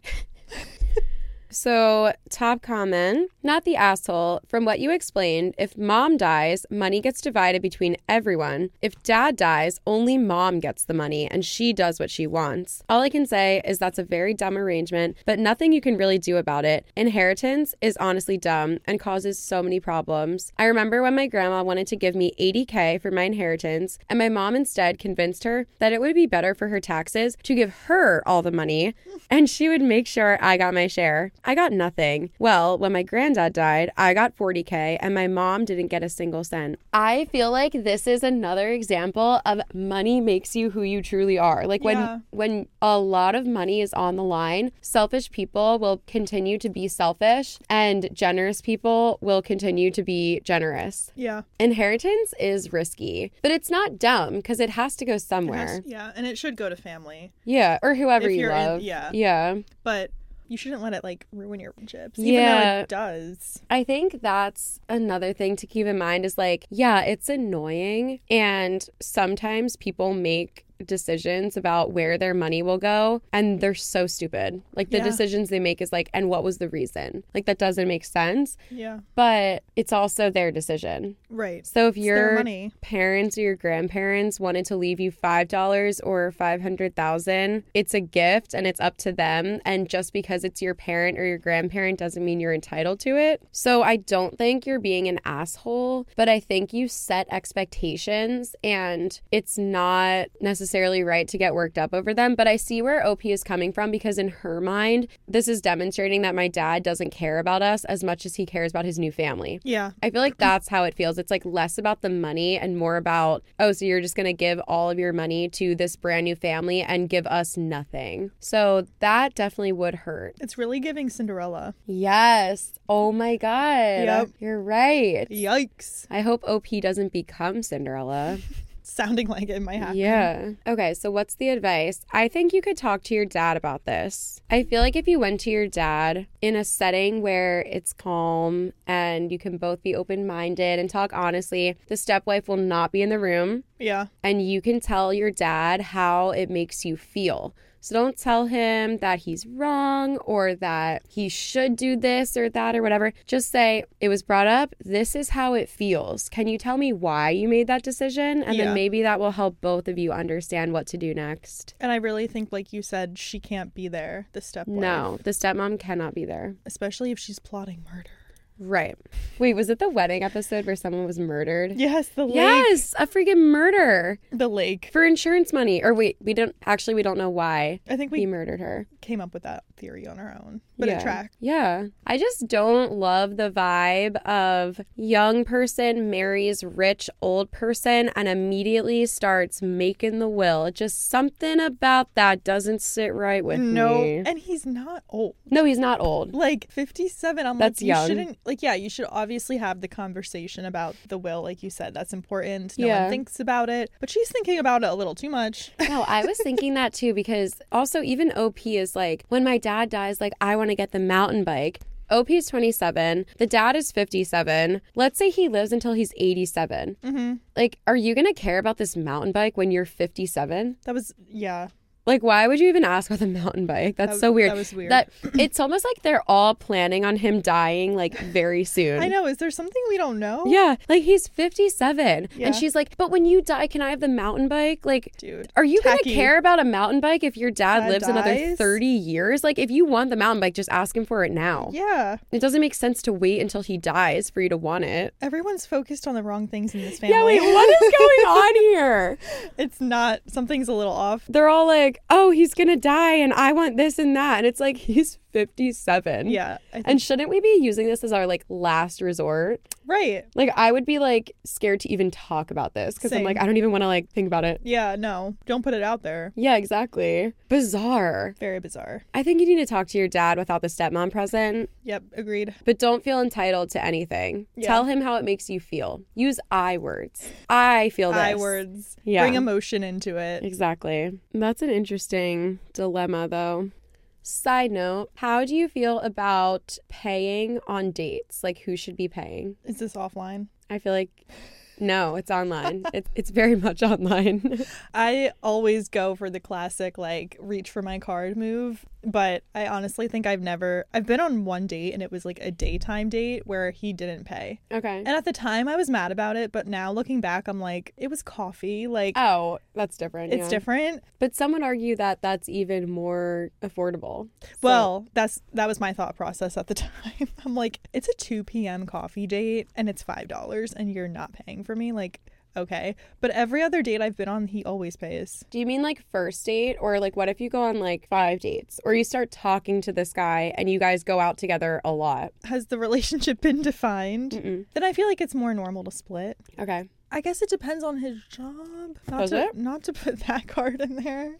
So, top comment, not the asshole. From what you explained, if mom dies, money gets divided between everyone. If dad dies, only mom gets the money and she does what she wants. All I can say is that's a very dumb arrangement, but nothing you can really do about it. Inheritance is honestly dumb and causes so many problems. I remember when my grandma wanted to give me $80,000 for my inheritance, and my mom instead convinced her that it would be better for her taxes to give her all the money and she would make sure I got my share. I got nothing. Well, when my granddad died, I got $40,000 and my mom didn't get a single cent. I feel like this is another example of money makes you who you truly are. Like when a lot of money is on the line, selfish people will continue to be selfish and generous people will continue to be generous. Yeah. Inheritance is risky, but it's not dumb because it has to go somewhere. And it should go to family. Yeah. Or whoever you love. Yeah. But you shouldn't let it like ruin your relationships, even though it does. I think that's another thing to keep in mind is like, yeah, it's annoying. And sometimes people make decisions about where their money will go and they're so stupid. Like the decisions they make is like, and what was the reason? Like that doesn't make sense. Yeah. But it's also their decision. Right. So if your parents or your grandparents wanted to leave you $5 or $500,000, it's a gift and it's up to them. And just because it's your parent or your grandparent doesn't mean you're entitled to it. So I don't think you're being an asshole, but I think you set expectations and it's not necessarily right to get worked up over them. But I see where OP is coming from because in her mind, this is demonstrating that my dad doesn't care about us as much as he cares about his new family. Yeah. I feel like that's how it feels. It's like less about the money and more about, oh, so you're just going to give all of your money to this brand new family and give us nothing. So that definitely would hurt. It's really giving Cinderella. Yes. Oh my God. Yep. You're right. Yikes. I hope OP doesn't become Cinderella. Sounding like it might happen. Yeah. Okay, so what's the advice? I think you could talk to your dad about this. I feel like if you went to your dad in a setting where it's calm and you can both be open-minded and talk honestly, the stepwife will not be in the room. Yeah. And you can tell your dad how it makes you feel. So don't tell him that he's wrong or that he should do this or that or whatever. Just say, it was brought up. This is how it feels. Can you tell me why you made that decision? And then maybe that will help both of you understand what to do next. And I really think, like you said, she can't be there, the stepwife. No, the stepmom cannot be there. Especially if she's plotting murder. Right. Wait, was it the wedding episode where someone was murdered? Yes, the lake. Yes, a freaking murder. The lake. For insurance money. Or wait, we don't know why. I think he murdered her. Came up with that theory on our own. But it tracked. Yeah. I just don't love the vibe of young person marries rich old person and immediately starts making the will. Just something about that doesn't sit right with me. No, and he's not old. No, he's not old. Like 57, that's like, young. You should obviously have the conversation about the will. Like you said, that's important. No one thinks about it. But she's thinking about it a little too much. No, I was thinking that too, because also even OP is like, when my dad dies, like, I want to get the mountain bike. OP is 27. The dad is 57. Let's say he lives until he's 87. Mm-hmm. Like, are you going to care about this mountain bike when you're 57? That was, yeah. Like, why would you even ask with a mountain bike? That's so weird. That was weird. It's almost like they're all planning on him dying, like, very soon. I know. Is there something we don't know? Yeah. Like, he's 57. Yeah. And she's like, but when you die, can I have the mountain bike? Like, dude, are you going to care about a mountain bike if your dad lives another 30 years? Like, if you want the mountain bike, just ask him for it now. Yeah. It doesn't make sense to wait until he dies for you to want it. Everyone's focused on the wrong things in this family. Yeah, wait, what is going on here? It's not. Something's a little off. They're all like, oh, he's gonna die and I want this and that, and it's like he's 57. Yeah. And shouldn't we be using this as our like last resort? Right. Like I would be like scared to even talk about this because I'm like, I don't even want to like think about it. Yeah, no. Don't put it out there. Yeah, exactly. Bizarre. Very bizarre. I think you need to talk to your dad without the stepmom present. Yep, agreed. But don't feel entitled to anything. Yeah. Tell him how it makes you feel. Use I words. I feel this. I words. Yeah. Bring emotion into it. Exactly. That's an interesting dilemma though. Side note, how do you feel about paying on dates? Like, who should be paying? Is this offline? I feel like, no, it's online. It's very much online. I always go for the classic, like, reach for my card move. But I honestly think I've been on one date and it was like a daytime date where he didn't pay. Okay. And at the time I was mad about it, but now looking back I'm like, it was coffee. Like, oh, that's different. It's different. But some would argue that that's even more affordable. So. Well, that was my thought process at the time. I'm like, it's a 2 p.m. coffee date and it's $5 and you're not paying for me. Like, okay. But every other date I've been on, he always pays. Do you mean like first date? Or like what if you go on like 5 dates or you start talking to this guy and you guys go out together a lot? Has the relationship been defined? Mm-mm. Then I feel like it's more normal to split. Okay. I guess it depends on his job. Not to put that card in there.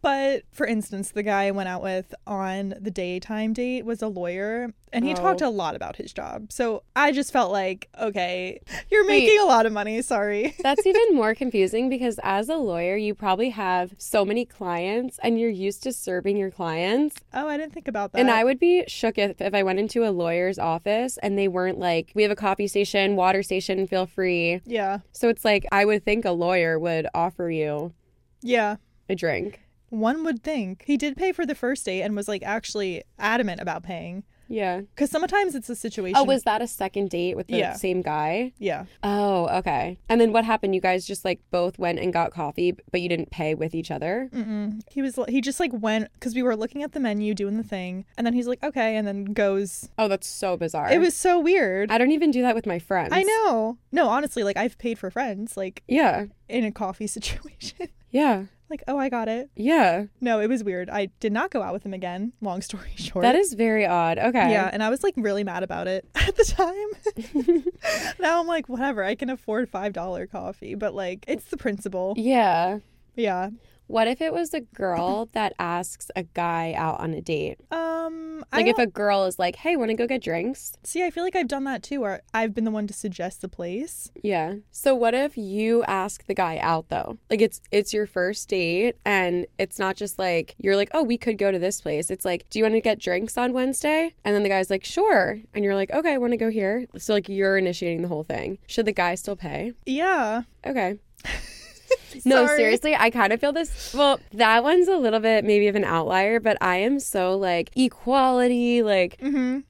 But for instance, the guy I went out with on the daytime date was a lawyer and he talked a lot about his job. So I just felt like, okay, you're making a lot of money. Sorry. That's even more confusing because as a lawyer, you probably have so many clients and you're used to serving your clients. Oh, I didn't think about that. And I would be shook if I went into a lawyer's office and they weren't like, we have a coffee station, water station, feel free. Yeah. So it's like, I would think a lawyer would offer you a drink. One would think. He did pay for the first date and was like actually adamant about paying. Yeah. Because sometimes it's a situation. Oh, was that a second date with the same guy? Yeah. Oh, okay. And then what happened? You guys just like both went and got coffee, but you didn't pay with each other? Mm-mm. He just like went because we were looking at the menu doing the thing. And then he's like, okay. And then goes. Oh, that's so bizarre. It was so weird. I don't even do that with my friends. I know. No, honestly, like I've paid for friends like in a coffee situation. Yeah. Like, oh, I got it. Yeah. No, it was weird. I did not go out with him again. Long story short. That is very odd. Okay. Yeah. And I was like really mad about it at the time. Now I'm like, whatever. I can afford $5 coffee. But like, it's the principle. Yeah. Yeah. What if it was a girl that asks a guy out on a date? Like if a girl is like, hey, want to go get drinks? See, I feel like I've done that too, or I've been the one to suggest the place. Yeah. So what if you ask the guy out though? Like it's your first date and it's not just like, you're like, oh, we could go to this place. It's like, do you want to get drinks on Wednesday? And then the guy's like, sure. And you're like, okay, I want to go here. So like you're initiating the whole thing. Should the guy still pay? Yeah. Okay. No, seriously, I kind of feel this. Well, that one's a little bit maybe of an outlier, but I am so like equality, like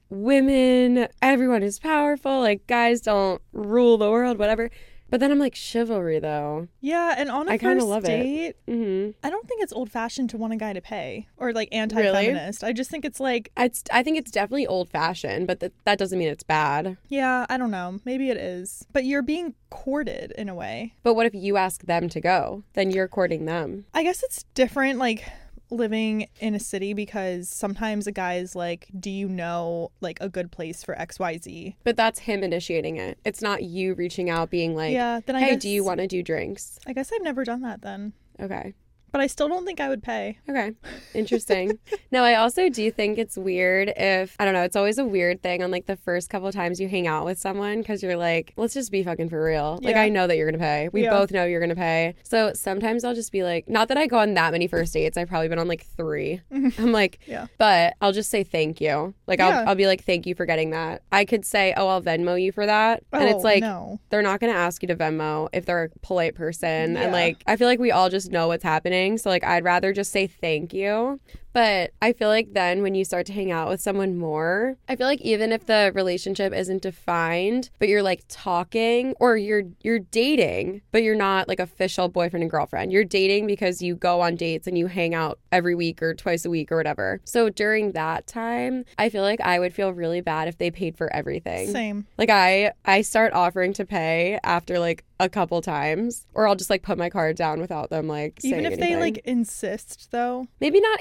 women, everyone is powerful, like guys don't rule the world, whatever. But then I'm like, chivalry, though. Yeah, and on a first date, I don't think it's old-fashioned to want a guy to pay or, like, anti-feminist. Really? I just think it's, like... I think it's definitely old-fashioned, but that doesn't mean it's bad. Yeah, I don't know. Maybe it is. But you're being courted in a way. But what if you ask them to go? Then you're courting them. I guess it's different, like... living in a city because sometimes a guy is like, do you know like a good place for XYZ? But that's him initiating it. It's not you reaching out being like, then hey, do you want to do drinks? I guess I've never done that then. Okay. But I still don't think I would pay. Okay. Interesting. No, I also do think it's weird if, I don't know, it's always a weird thing on like the first couple of times you hang out with someone because you're like, let's just be fucking for real. Yeah. Like, I know that you're going to pay. We both know you're going to pay. So sometimes I'll just be like, not that I go on that many first dates. I've probably been on like 3. I'm like, but I'll just say thank you. Like, I'll be like, thank you for getting that. I could say, oh, I'll Venmo you for that. Oh, and it's like, no. They're not going to ask you to Venmo if they're a polite person. Yeah. And like, I feel like we all just know what's happening. So, like, I'd rather just say thank you. But I feel like then when you start to hang out with someone more, I feel like even if the relationship isn't defined, but you're like talking or you're dating, but you're not like official boyfriend and girlfriend. You're dating because you go on dates and you hang out every week or twice a week or whatever. So during that time, I feel like I would feel really bad if they paid for everything. Same. Like I start offering to pay after like a couple times or I'll just like put my card down without them like saying anything. Even if they like insist though. Maybe not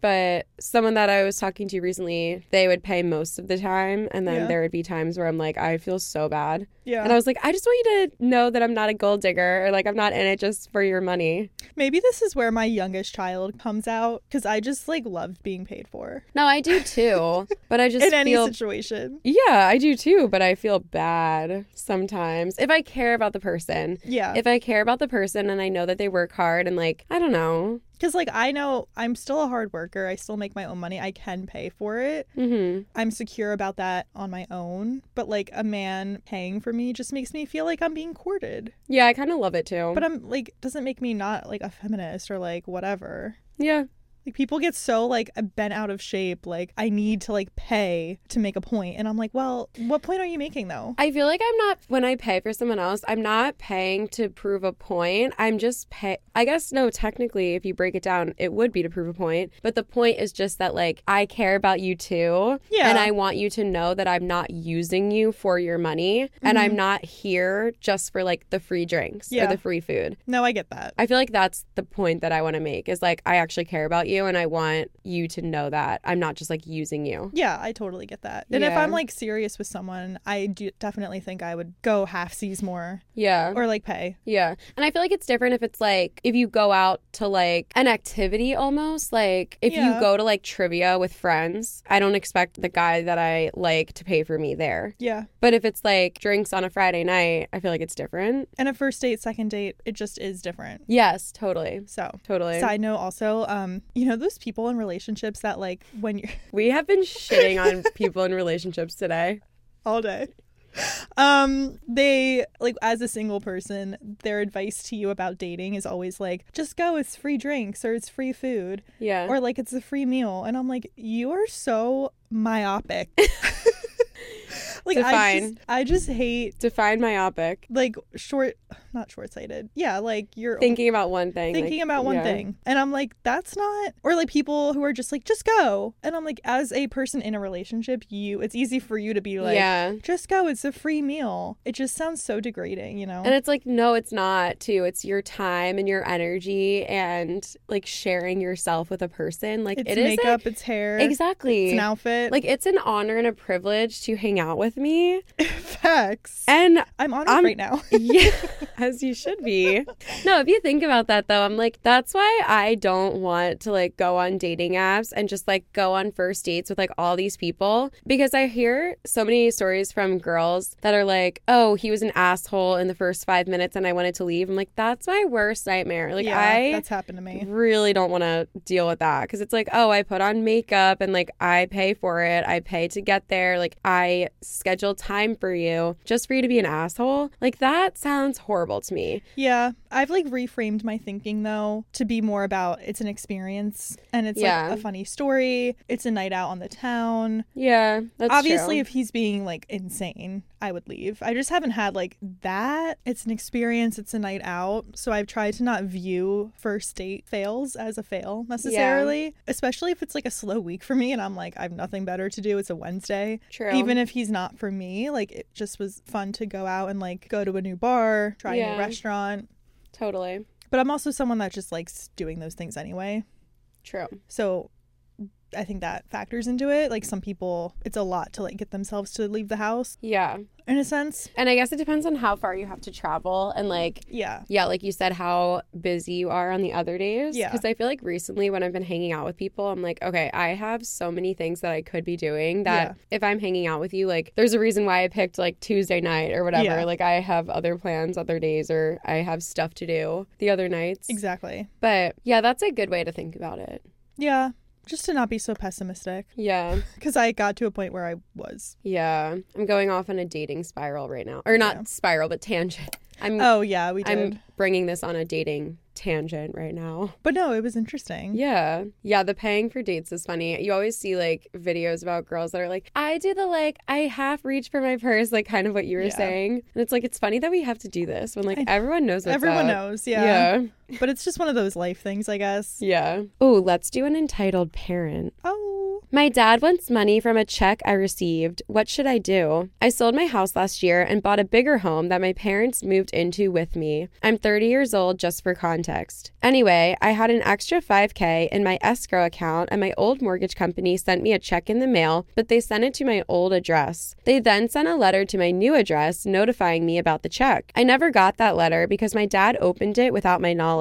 but someone that I was talking to recently, they would pay most of the time. And then there would be times where I'm like, I feel so bad. Yeah. And I was like, I just want you to know that I'm not a gold digger or like I'm not in it just for your money. Maybe this is where my youngest child comes out because I just like loved being paid for. No, I do too. But I just in any situation. Yeah, I do too. But I feel bad sometimes if I care about the person. Yeah. If I care about the person and I know that they work hard and like, I don't know. Because, like, I know I'm still a hard worker. I still make my own money. I can pay for it. Mm-hmm. I'm secure about that on my own. But, like, a man paying for me just makes me feel like I'm being courted. Yeah, I kind of love it, too. But I'm, like, doesn't make me not, like, a feminist or, like, whatever. Yeah. Like, people get so, like, bent out of shape. Like, I need to, like, pay to make a point. And I'm like, well, what point are you making, though? I feel like I'm not, when I pay for someone else, I'm not paying to prove a point. I'm just pay. I guess, no, technically, if you break it down, it would be to prove a point. But the point is just that, like, I care about you, too. Yeah. And I want you to know that I'm not using you for your money. Mm-hmm. And I'm not here just for, like, the free drinks or the free food. No, I get that. I feel like that's the point that I want to make is, like, I actually care about you. And I want you to know that I'm not just like using you. Yeah, I totally get that. And if I'm like serious with someone, I definitely think I would go halfsies more. Yeah. Or like pay. Yeah. And I feel like it's different if it's like if you go out to like an activity almost. Like if you go to like trivia with friends, I don't expect the guy that I like to pay for me there. Yeah. But if it's like drinks on a Friday night, I feel like it's different. And a first date, second date, it just is different. Yes, totally. So. Totally. Side note also, you know, those people in relationships that like when you're... We have been shitting on people in relationships today. All day. They like as a single person, their advice to you about dating is always like, just go, it's free drinks or it's free food. Yeah. Or like it's a free meal. And I'm like, you are so myopic. Like define. I just hate define myopic. Like not short-sighted. Yeah, like you're thinking about one thing. Thinking about one thing. And I'm like, that's not, or like people who are just like, just go. And I'm like, as a person in a relationship, it's easy for you to be like, just go, it's a free meal. It just sounds so degrading, you know? And it's like, no, it's not too. It's your time and your energy and like sharing yourself with a person. Like it's makeup, it's hair. Exactly. It's an outfit. Like it's an honor and a privilege to hang out with me. Facts. And I'm honored right now. Yeah, as you should be. No, if you think about that though, I'm like, that's why I don't want to like go on dating apps and just like go on first dates with like all these people, because I hear so many stories from girls that are like, oh, he was an asshole in the first 5 minutes and I wanted to leave. I'm like, that's my worst nightmare. Like that's happened to me. Really don't want to deal with that, because it's like, oh, I put on makeup and like I pay for it. I pay to get there. Like I schedule time for you just for you to be an asshole. Like that sounds horrible to me. Yeah, I've like reframed my thinking though to be more about it's an experience and it's like a funny story. It's a night out on the town. Yeah, that's obviously true. If he's being like insane, I would leave. I just haven't had like that. It's an experience. It's a night out. So I've tried to not view first date fails as a fail necessarily, especially if it's like a slow week for me and I'm like, I have nothing better to do. It's a Wednesday. True. Even if he's not for me, like it just was fun to go out and like go to a new bar, try a new restaurant. Totally. But I'm also someone that just likes doing those things anyway. True. So I think that factors into it. Like some people, it's a lot to like get themselves to leave the house. Yeah. In a sense. And I guess it depends on how far you have to travel and like, like you said, how busy you are on the other days. Yeah. Because I feel like recently when I've been hanging out with people, I'm like, okay, I have so many things that I could be doing that if I'm hanging out with you, like there's a reason why I picked like Tuesday night or whatever. Yeah. Like I have other plans other days, or I have stuff to do the other nights. Exactly. But yeah, that's a good way to think about it. Yeah. Just to not be so pessimistic. Yeah. Because I got to a point where I was. Yeah. I'm going off on a dating spiral right now. Or not spiral, but tangent. We did. I'm bringing this on a dating tangent right now. But no, it was interesting. Yeah. Yeah, the paying for dates is funny. You always see like videos about girls that are like, I do the like, I half reach for my purse, like kind of what you were saying. And it's like, it's funny that we have to do this when like everyone knows what's up. Everyone knows, Yeah. But it's just one of those life things, I guess. Yeah. Oh, let's do an entitled parent. Oh. My dad wants money from a check I received. What should I do? I sold my house last year and bought a bigger home that my parents moved into with me. I'm 30 years old, just for context. Anyway, I had an extra $5,000 in my escrow account and my old mortgage company sent me a check in the mail, but they sent it to my old address. They then sent a letter to my new address notifying me about the check. I never got that letter because my dad opened it without my knowledge.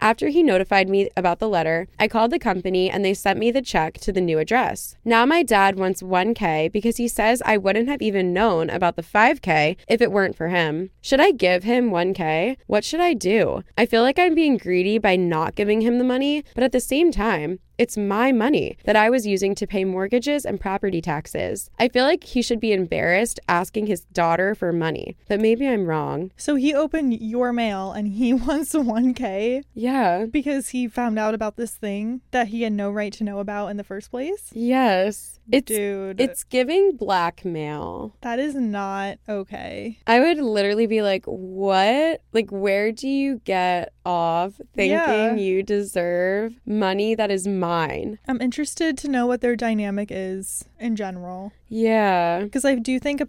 After he notified me about the letter, I called the company and they sent me the check to the new address. Now my dad wants $1,000 because he says I wouldn't have even known about the $5,000 if it weren't for him. Should I give him $1,000? What should I do? I feel like I'm being greedy by not giving him the money, but at the same time, It's my money that I was using to pay mortgages and property taxes. I feel like he should be embarrassed asking his daughter for money, but maybe I'm wrong. So he opened your mail and he wants $1,000? Yeah. Because he found out about this thing that he had no right to know about in the first place? Yes. It's giving blackmail. That is not okay. I would literally be like, what? Like, where do you get off thinking you deserve money that is mine? I'm interested to know what their dynamic is in general. Yeah. Because I do think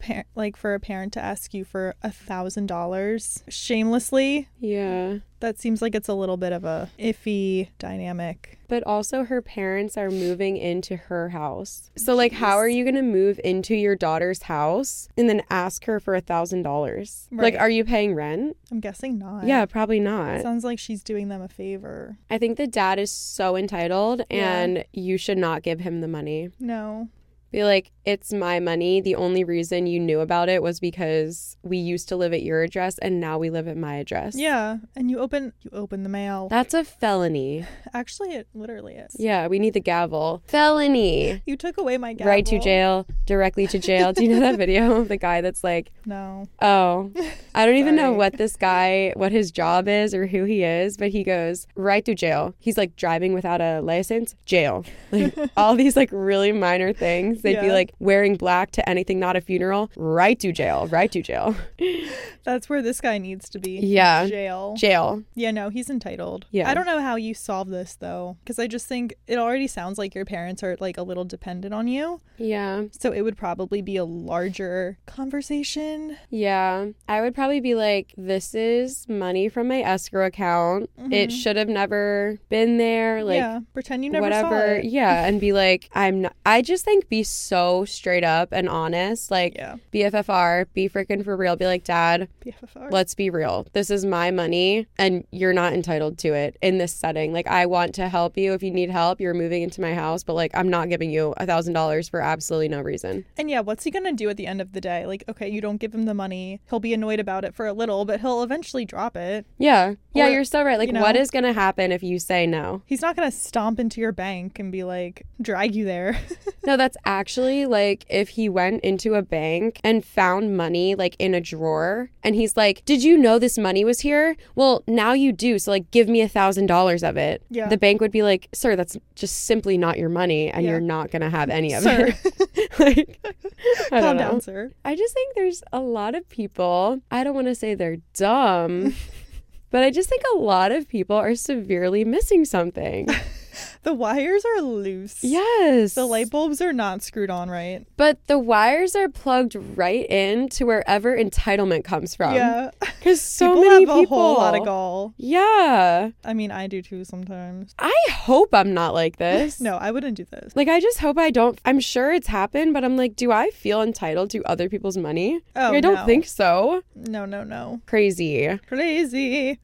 for a parent to ask you for $1,000 shamelessly. Yeah. That seems like it's a little bit of a iffy dynamic. But also her parents are moving into her house. So like, how are you going to move into your daughter's house and then ask her for $1,000? Like, are you paying rent? I'm guessing not. Yeah, probably not. It sounds like she's doing them a favor. I think the dad is so entitled and you should not give him the money. No. Be like, it's my money. The only reason you knew about it was because we used to live at your address and now we live at my address. Yeah. And you open the mail. That's a felony. Actually, it literally is. Yeah. We need the gavel. Felony. You took away my gavel. Right to jail. Directly to jail. Do you know that video of the guy that's like, no. Oh, I don't even know what his job is or who he is, but he goes right to jail. He's like driving without a license. Jail. Like all these like really minor things. They'd be like wearing black to anything not a funeral. Right to jail. Right to jail. That's where this guy needs to be. Yeah. Jail. Yeah, no, he's entitled. Yeah. I don't know how you solve this, though, because I just think it already sounds like your parents are like a little dependent on you. Yeah. So it would probably be a larger conversation. Yeah. I would probably be like, this is money from my escrow account. Mm-hmm. It should have never been there. Like, yeah. Pretend you never saw it. Yeah. And be like, I just think be so straight up and honest, like BFFR, be freaking for real. Be like, Dad, BFFR. Let's be real. This is my money and you're not entitled to it in this setting. Like, I want to help you. If you need help, you're moving into my house, but like, I'm not giving you $1,000 for absolutely no reason. And yeah, what's he gonna do at the end of the day? Like, okay, you don't give him the money. He'll be annoyed about it for a little, but he'll eventually drop it. Yeah. Yeah, you're so right. Like, what is gonna happen if you say no? He's not gonna stomp into your bank and be like, drag you there. No, that's actually like if he went into a bank and found money like in a drawer and he's like, did you know this money was here? Well, now you do. So like, give me $1,000 of it. Yeah. The bank would be like, sir, that's just simply not your money and you're not going to have any of it. Like, Calm down, sir. I just think there's a lot of people, I don't want to say they're dumb, but I just think a lot of people are severely missing something. The wires are loose. Yes. The light bulbs are not screwed on right. But the wires are plugged right in to wherever entitlement comes from. Yeah. Because so many people have a whole lot of gall. Yeah. I mean, I do too sometimes. I hope I'm not like this. No, I wouldn't do this. Like, I just hope I don't. I'm sure it's happened, but I'm like, do I feel entitled to other people's money? Oh, like, I don't think so. No. Crazy.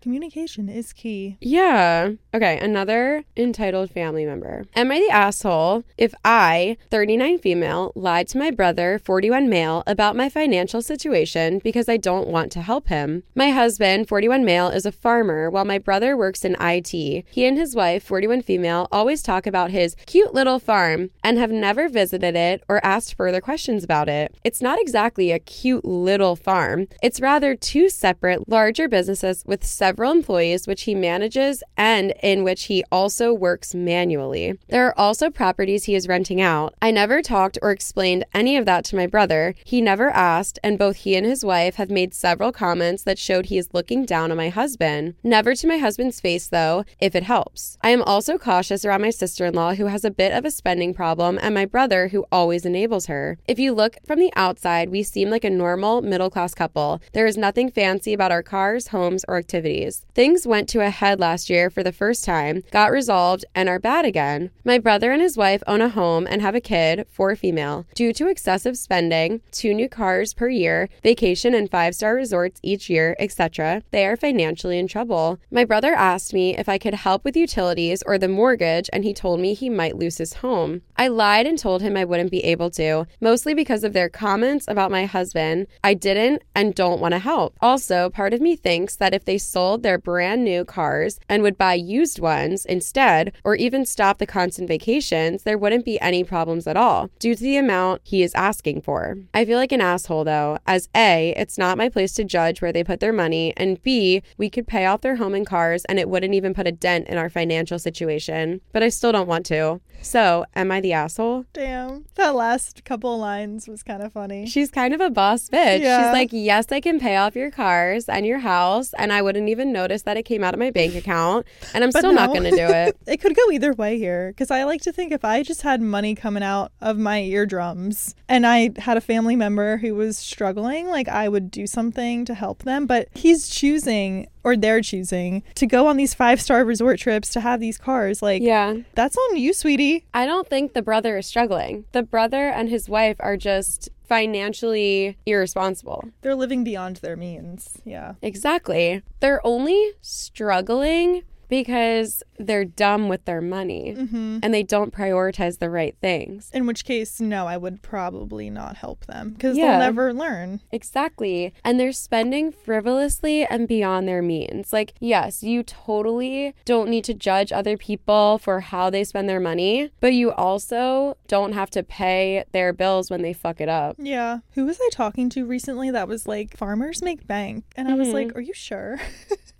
Communication is key. Yeah. Okay, another entitled family member. Am I the asshole if I, 39 female, lied to my brother, 41 male, about my financial situation because I don't want to help him? My husband, 41 male, is a farmer while my brother works in IT. He and his wife, 41 female, always talk about his cute little farm and have never visited it or asked further questions about it. It's not exactly a cute little farm. It's rather two separate, larger businesses with several employees which he manages and in which he also works manually. There are also properties he is renting out. I never talked or explained any of that to my brother. He never asked, and both he and his wife have made several comments that showed he is looking down on my husband. Never to my husband's face, though, if it helps. I am also cautious around my sister-in-law, who has a bit of a spending problem, and my brother, who always enables her. If you look from the outside, we seem like a normal middle-class couple. There is nothing fancy about our cars, homes, or activities. Things went to a head last year for the first time, got resolved, and are bad again. My brother and his wife own a home and have a kid, 4 female. Due to excessive spending, 2 new cars per year, vacation and 5-star resorts each year, etc., they are financially in trouble. My brother asked me if I could help with utilities or the mortgage, and he told me he might lose his home. I lied and told him I wouldn't be able to, mostly because of their comments about my husband. I didn't and don't want to help. Also, part of me thinks that if they sold their brand new cars and would buy used ones instead, or even even stop the constant vacations, there wouldn't be any problems at all due to the amount he is asking for. I feel like an asshole though, as A, it's not my place to judge where they put their money, and B, we could pay off their home and cars and it wouldn't even put a dent in our financial situation, but I still don't want to. So, am I the asshole? Damn. That last couple lines was kind of funny. She's kind of a boss bitch. Yeah. She's like, yes, I can pay off your cars and your house, and I wouldn't even notice that it came out of my bank account, and I'm still not going to do it. It could go either way here, because I like to think if I just had money coming out of my eardrums and I had a family member who was struggling, like I would do something to help them, but he's choosing... or they're choosing to go on these 5-star resort trips to have these cars. Like, yeah, that's on you, sweetie. I don't think the brother is struggling. The brother and his wife are just financially irresponsible. They're living beyond their means. Yeah, exactly. They're only struggling because they're dumb with their money and they don't prioritize the right things. In which case, no, I would probably not help them because they'll never learn. Exactly. And they're spending frivolously and beyond their means. Like, yes, you totally don't need to judge other people for how they spend their money, but you also don't have to pay their bills when they fuck it up. Yeah. Who was I talking to recently that was like, farmers make bank? And I was like, are you sure?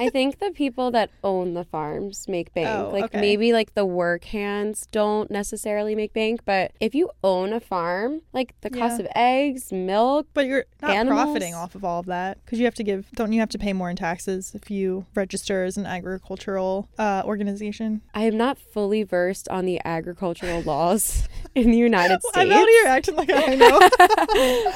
I think the people that own the farms make bank. Oh, like maybe like the work hands don't necessarily make bank, but if you own a farm, like the cost of eggs, milk, but you're not profiting off of all of that because you have to give. Don't you have to pay more in taxes if you register as an agricultural organization? I am not fully versed on the agricultural laws in the United States. I'm out here acting like I know,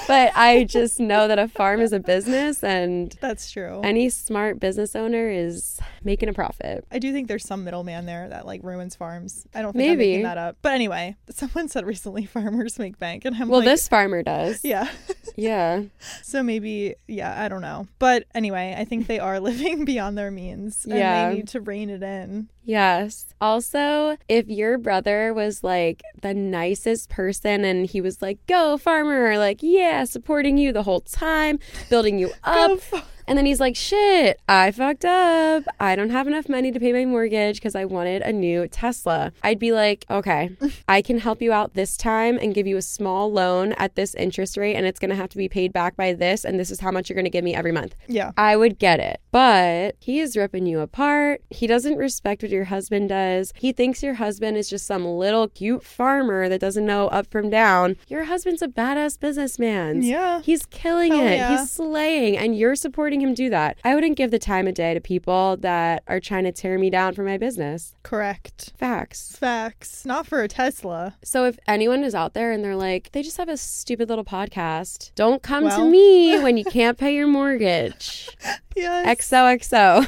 but I just know that a farm is a business, and that's true. Any smart business owner is making a profit. I do think there's some middleman there that like ruins farms. I don't think I'm making that up. But anyway, someone said recently farmers make bank, and I'm like, well, this farmer does. Yeah. Yeah. So maybe, yeah, I don't know. But anyway, I think they are living beyond their means and they need to rein it in. Yes. Also, if your brother was like the nicest person and he was like, go farmer, or like, yeah, supporting you the whole time, building you up. And then he's like, shit, I fucked up. I don't have enough money to pay my mortgage because I wanted a new Tesla. I'd be like, okay, I can help you out this time and give you a small loan at this interest rate, and it's going to have to be paid back by this, and this is how much you're going to give me every month. Yeah. I would get it. But he is ripping you apart. He doesn't respect what your husband does. He thinks your husband is just some little cute farmer that doesn't know up from down. Your husband's a badass businessman. Yeah. He's killing it. Yeah. He's slaying, and you're supporting him do that. I wouldn't give the time of day to people that are trying to tear me down for my business. Correct. Facts. Not for a Tesla. So if anyone is out there and they're like, they just have a stupid little podcast, don't come to me when you can't pay your mortgage. Yes. XOXO.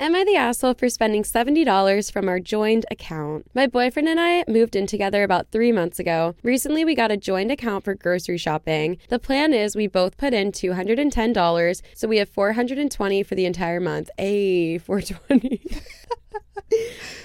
Am I the asshole for spending $70 from our joined account? My boyfriend and I moved in together about 3 months ago. Recently, we got a joined account for grocery shopping. The plan is we both put in $210, so we have $420 for the entire month. Ayy, $420.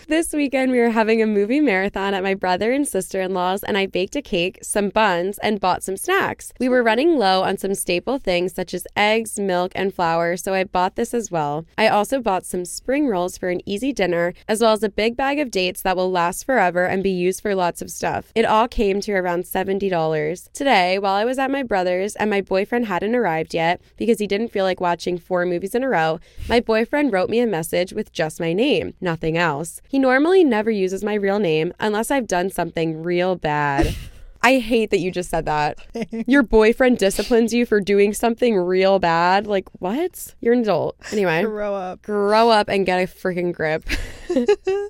This weekend, we were having a movie marathon at my brother and sister-in-law's, and I baked a cake, some buns, and bought some snacks. We were running low on some staple things such as eggs, milk, and flour, so I bought this as well. I also bought some spring rolls for an easy dinner, as well as a big bag of dates that will last forever and be used for lots of stuff. It all came to around $70. Today, while I was at my brother's and my boyfriend hadn't arrived yet because he didn't feel like watching 4 movies in a row, my boyfriend wrote me a message with just my name, nothing else. He normally never uses my real name unless I've done something real bad. I hate that you just said that. Your boyfriend disciplines you for doing something real bad. Like, what? You're an adult. Anyway. Grow up and get a freaking grip.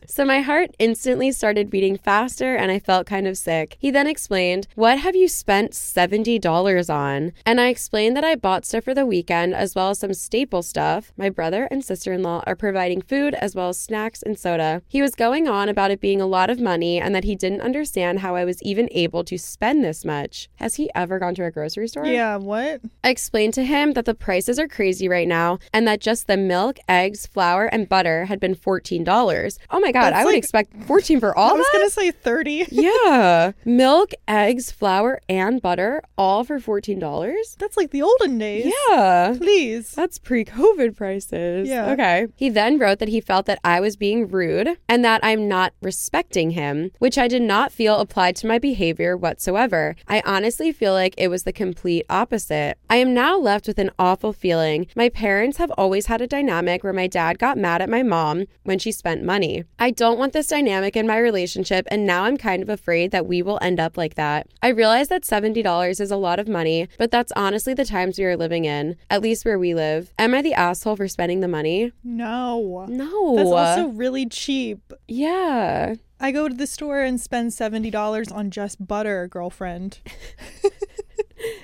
So my heart instantly started beating faster and I felt kind of sick. He then explained, what have you spent $70 on? And I explained that I bought stuff for the weekend as well as some staple stuff. My brother and sister-in-law are providing food as well as snacks and soda. He was going on about it being a lot of money and that he didn't understand how I was even able to spend this much. Has he ever gone to a grocery store? Yeah, what? I explained to him that the prices are crazy right now and that just the milk, eggs, flour, and butter had been $14. $14. Oh my God, that's I would expect $14 for all that. I was going to say $30. Yeah. Milk, eggs, flour, and butter, all for $14. That's like the olden days. Yeah. Please. That's pre-COVID prices. Yeah. Okay. He then wrote that he felt that I was being rude and that I'm not respecting him, which I did not feel applied to my behavior whatsoever. I honestly feel like it was the complete opposite. I am now left with an awful feeling. My parents have always had a dynamic where my dad got mad at my mom when she spent money. I don't want this dynamic in my relationship, and now I'm kind of afraid that we will end up like that. I realize that $70 is a lot of money, but that's honestly the times we are living in, at least where we live. Am I the asshole for spending the money? No. No. That's also really cheap. Yeah. I go to the store and spend $70 on just butter, girlfriend.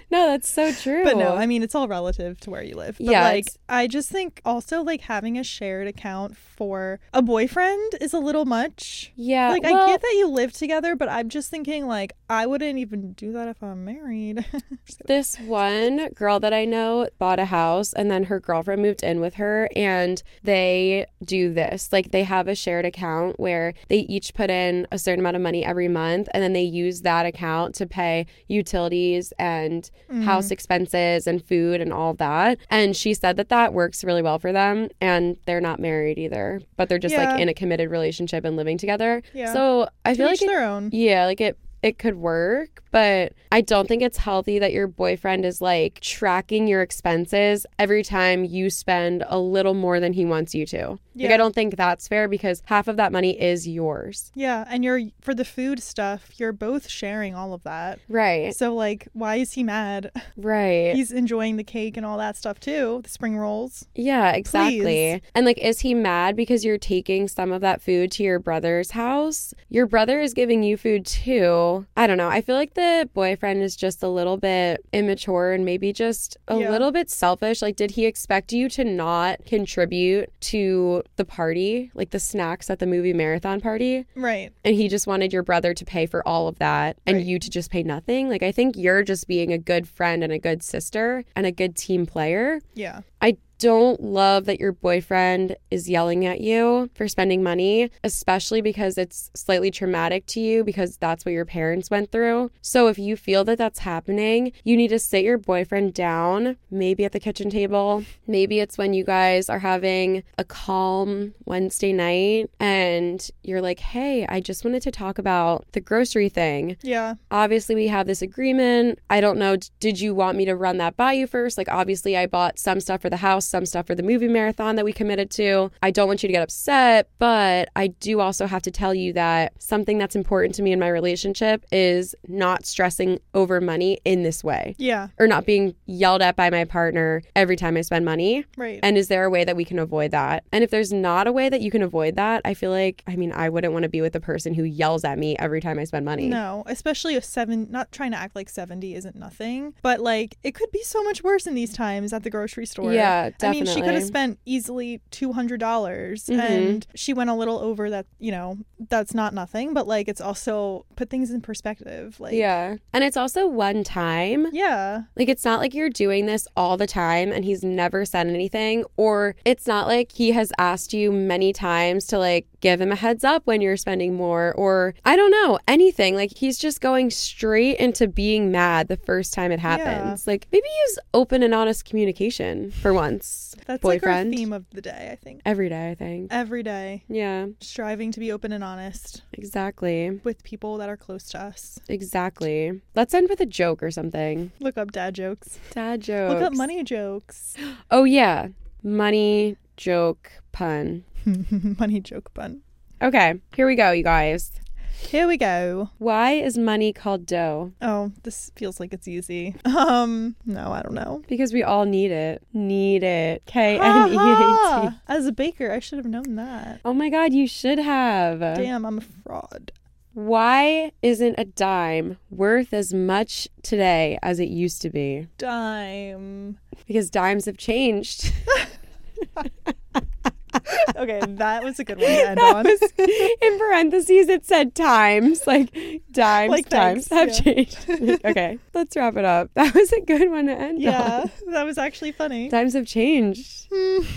No, that's so true. But no, I mean, it's all relative to where you live. But yeah, like, I just think also like having a shared account for a boyfriend is a little much. Yeah. Like, well, I get that you live together, but I'm just thinking like I wouldn't even do that if I'm married. This one girl that I know bought a house and then her girlfriend moved in with her, and they do this. Like, they have a shared account where they each put in a certain amount of money every month, and then they use that account to pay utilities and house expenses and food and all that. And she said that that works really well for them, and they're not married either, but they're just like in a committed relationship and living together. Yeah. So I feel like their own. Yeah, like it could work, but I don't think it's healthy that your boyfriend is like tracking your expenses every time you spend a little more than he wants you to. Yeah. Like, I don't think that's fair because half of that money is yours. Yeah. And for the food stuff, you're both sharing all of that. Right. So like, why is he mad? Right. He's enjoying the cake and all that stuff too. The spring rolls. Yeah, exactly. Please. And like, is he mad because you're taking some of that food to your brother's house? Your brother is giving you food too. I don't know. I feel like the boyfriend is just a little bit immature and maybe just a little bit selfish. Like, did he expect you to not contribute to the party, like the snacks at the movie marathon party? Right. And he just wanted your brother to pay for all of that and you to just pay nothing. Like, I think you're just being a good friend and a good sister and a good team player. Yeah. I don't love that your boyfriend is yelling at you for spending money, especially because it's slightly traumatic to you because that's what your parents went through. So if you feel that that's happening, you need to sit your boyfriend down, maybe at the kitchen table. Maybe it's when you guys are having a calm Wednesday night and you're like, hey, I just wanted to talk about the grocery thing. Yeah. Obviously, we have this agreement. I don't know. Did you want me to run that by you first? Like, obviously, I bought some stuff for the house, some stuff for the movie marathon that we committed to. I don't want you to get upset, but I do also have to tell you that something that's important to me in my relationship is not stressing over money in this way. Yeah. Or not being yelled at by my partner every time I spend money. Right. And is there a way that we can avoid that? And if there's not a way that you can avoid that, I feel like, I mean, I wouldn't want to be with a person who yells at me every time I spend money. No, especially if not trying to act like 70 isn't nothing, but like it could be so much worse in these times at the grocery store. Yeah. Definitely. I mean, she could have spent easily $200 and she went a little over that, you know, that's not nothing, but like it's also put things in perspective. Like, yeah. And it's also one time. Yeah. Like, it's not like you're doing this all the time and he's never said anything, or it's not like he has asked you many times to like give him a heads up when you're spending more, or I don't know, anything. Like, he's just going straight into being mad the first time it happens. Yeah. Like, maybe use open and honest communication for once. That's boyfriend. Like our theme of the day, I think. Every day, I think. Every day. Yeah. Striving to be open and honest. Exactly. With people that are close to us. Exactly. Let's end with a joke or something. Look up dad jokes. Dad jokes. Look up money jokes. Oh, yeah. Money joke pun. Money joke pun. Okay. Here we go, you guys. Here we go. Why is money called dough? Oh, this feels like it's easy. No, I don't know. Because we all need it. Need it. KNEAT. As a baker, I should have known that. Oh my God, you should have. Damn, I'm a fraud. Why isn't a dime worth as much today as it used to be? Dime. Because dimes have changed. Okay, that was a good one to end on. In parentheses, it said times. Times have changed. Okay, let's wrap it up. That was a good one to end on. Yeah, that was actually funny. Times have changed.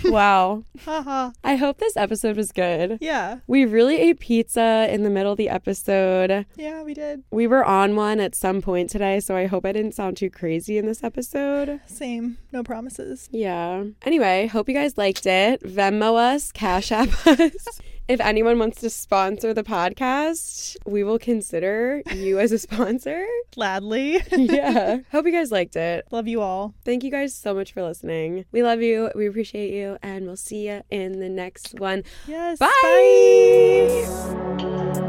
Wow. Haha. I hope this episode was good. Yeah. We really ate pizza in the middle of the episode. Yeah, we did. We were on one at some point today, so I hope I didn't sound too crazy in this episode. Same. No promises. Yeah. Anyway, hope you guys liked it. Venmo us, Cash App us. If anyone wants to sponsor the podcast, we will consider you as a sponsor. Gladly. Yeah. Hope you guys liked it. Love you all. Thank you guys so much for listening. We love you. We appreciate you. And we'll see you in the next one. Yes. Bye. Bye.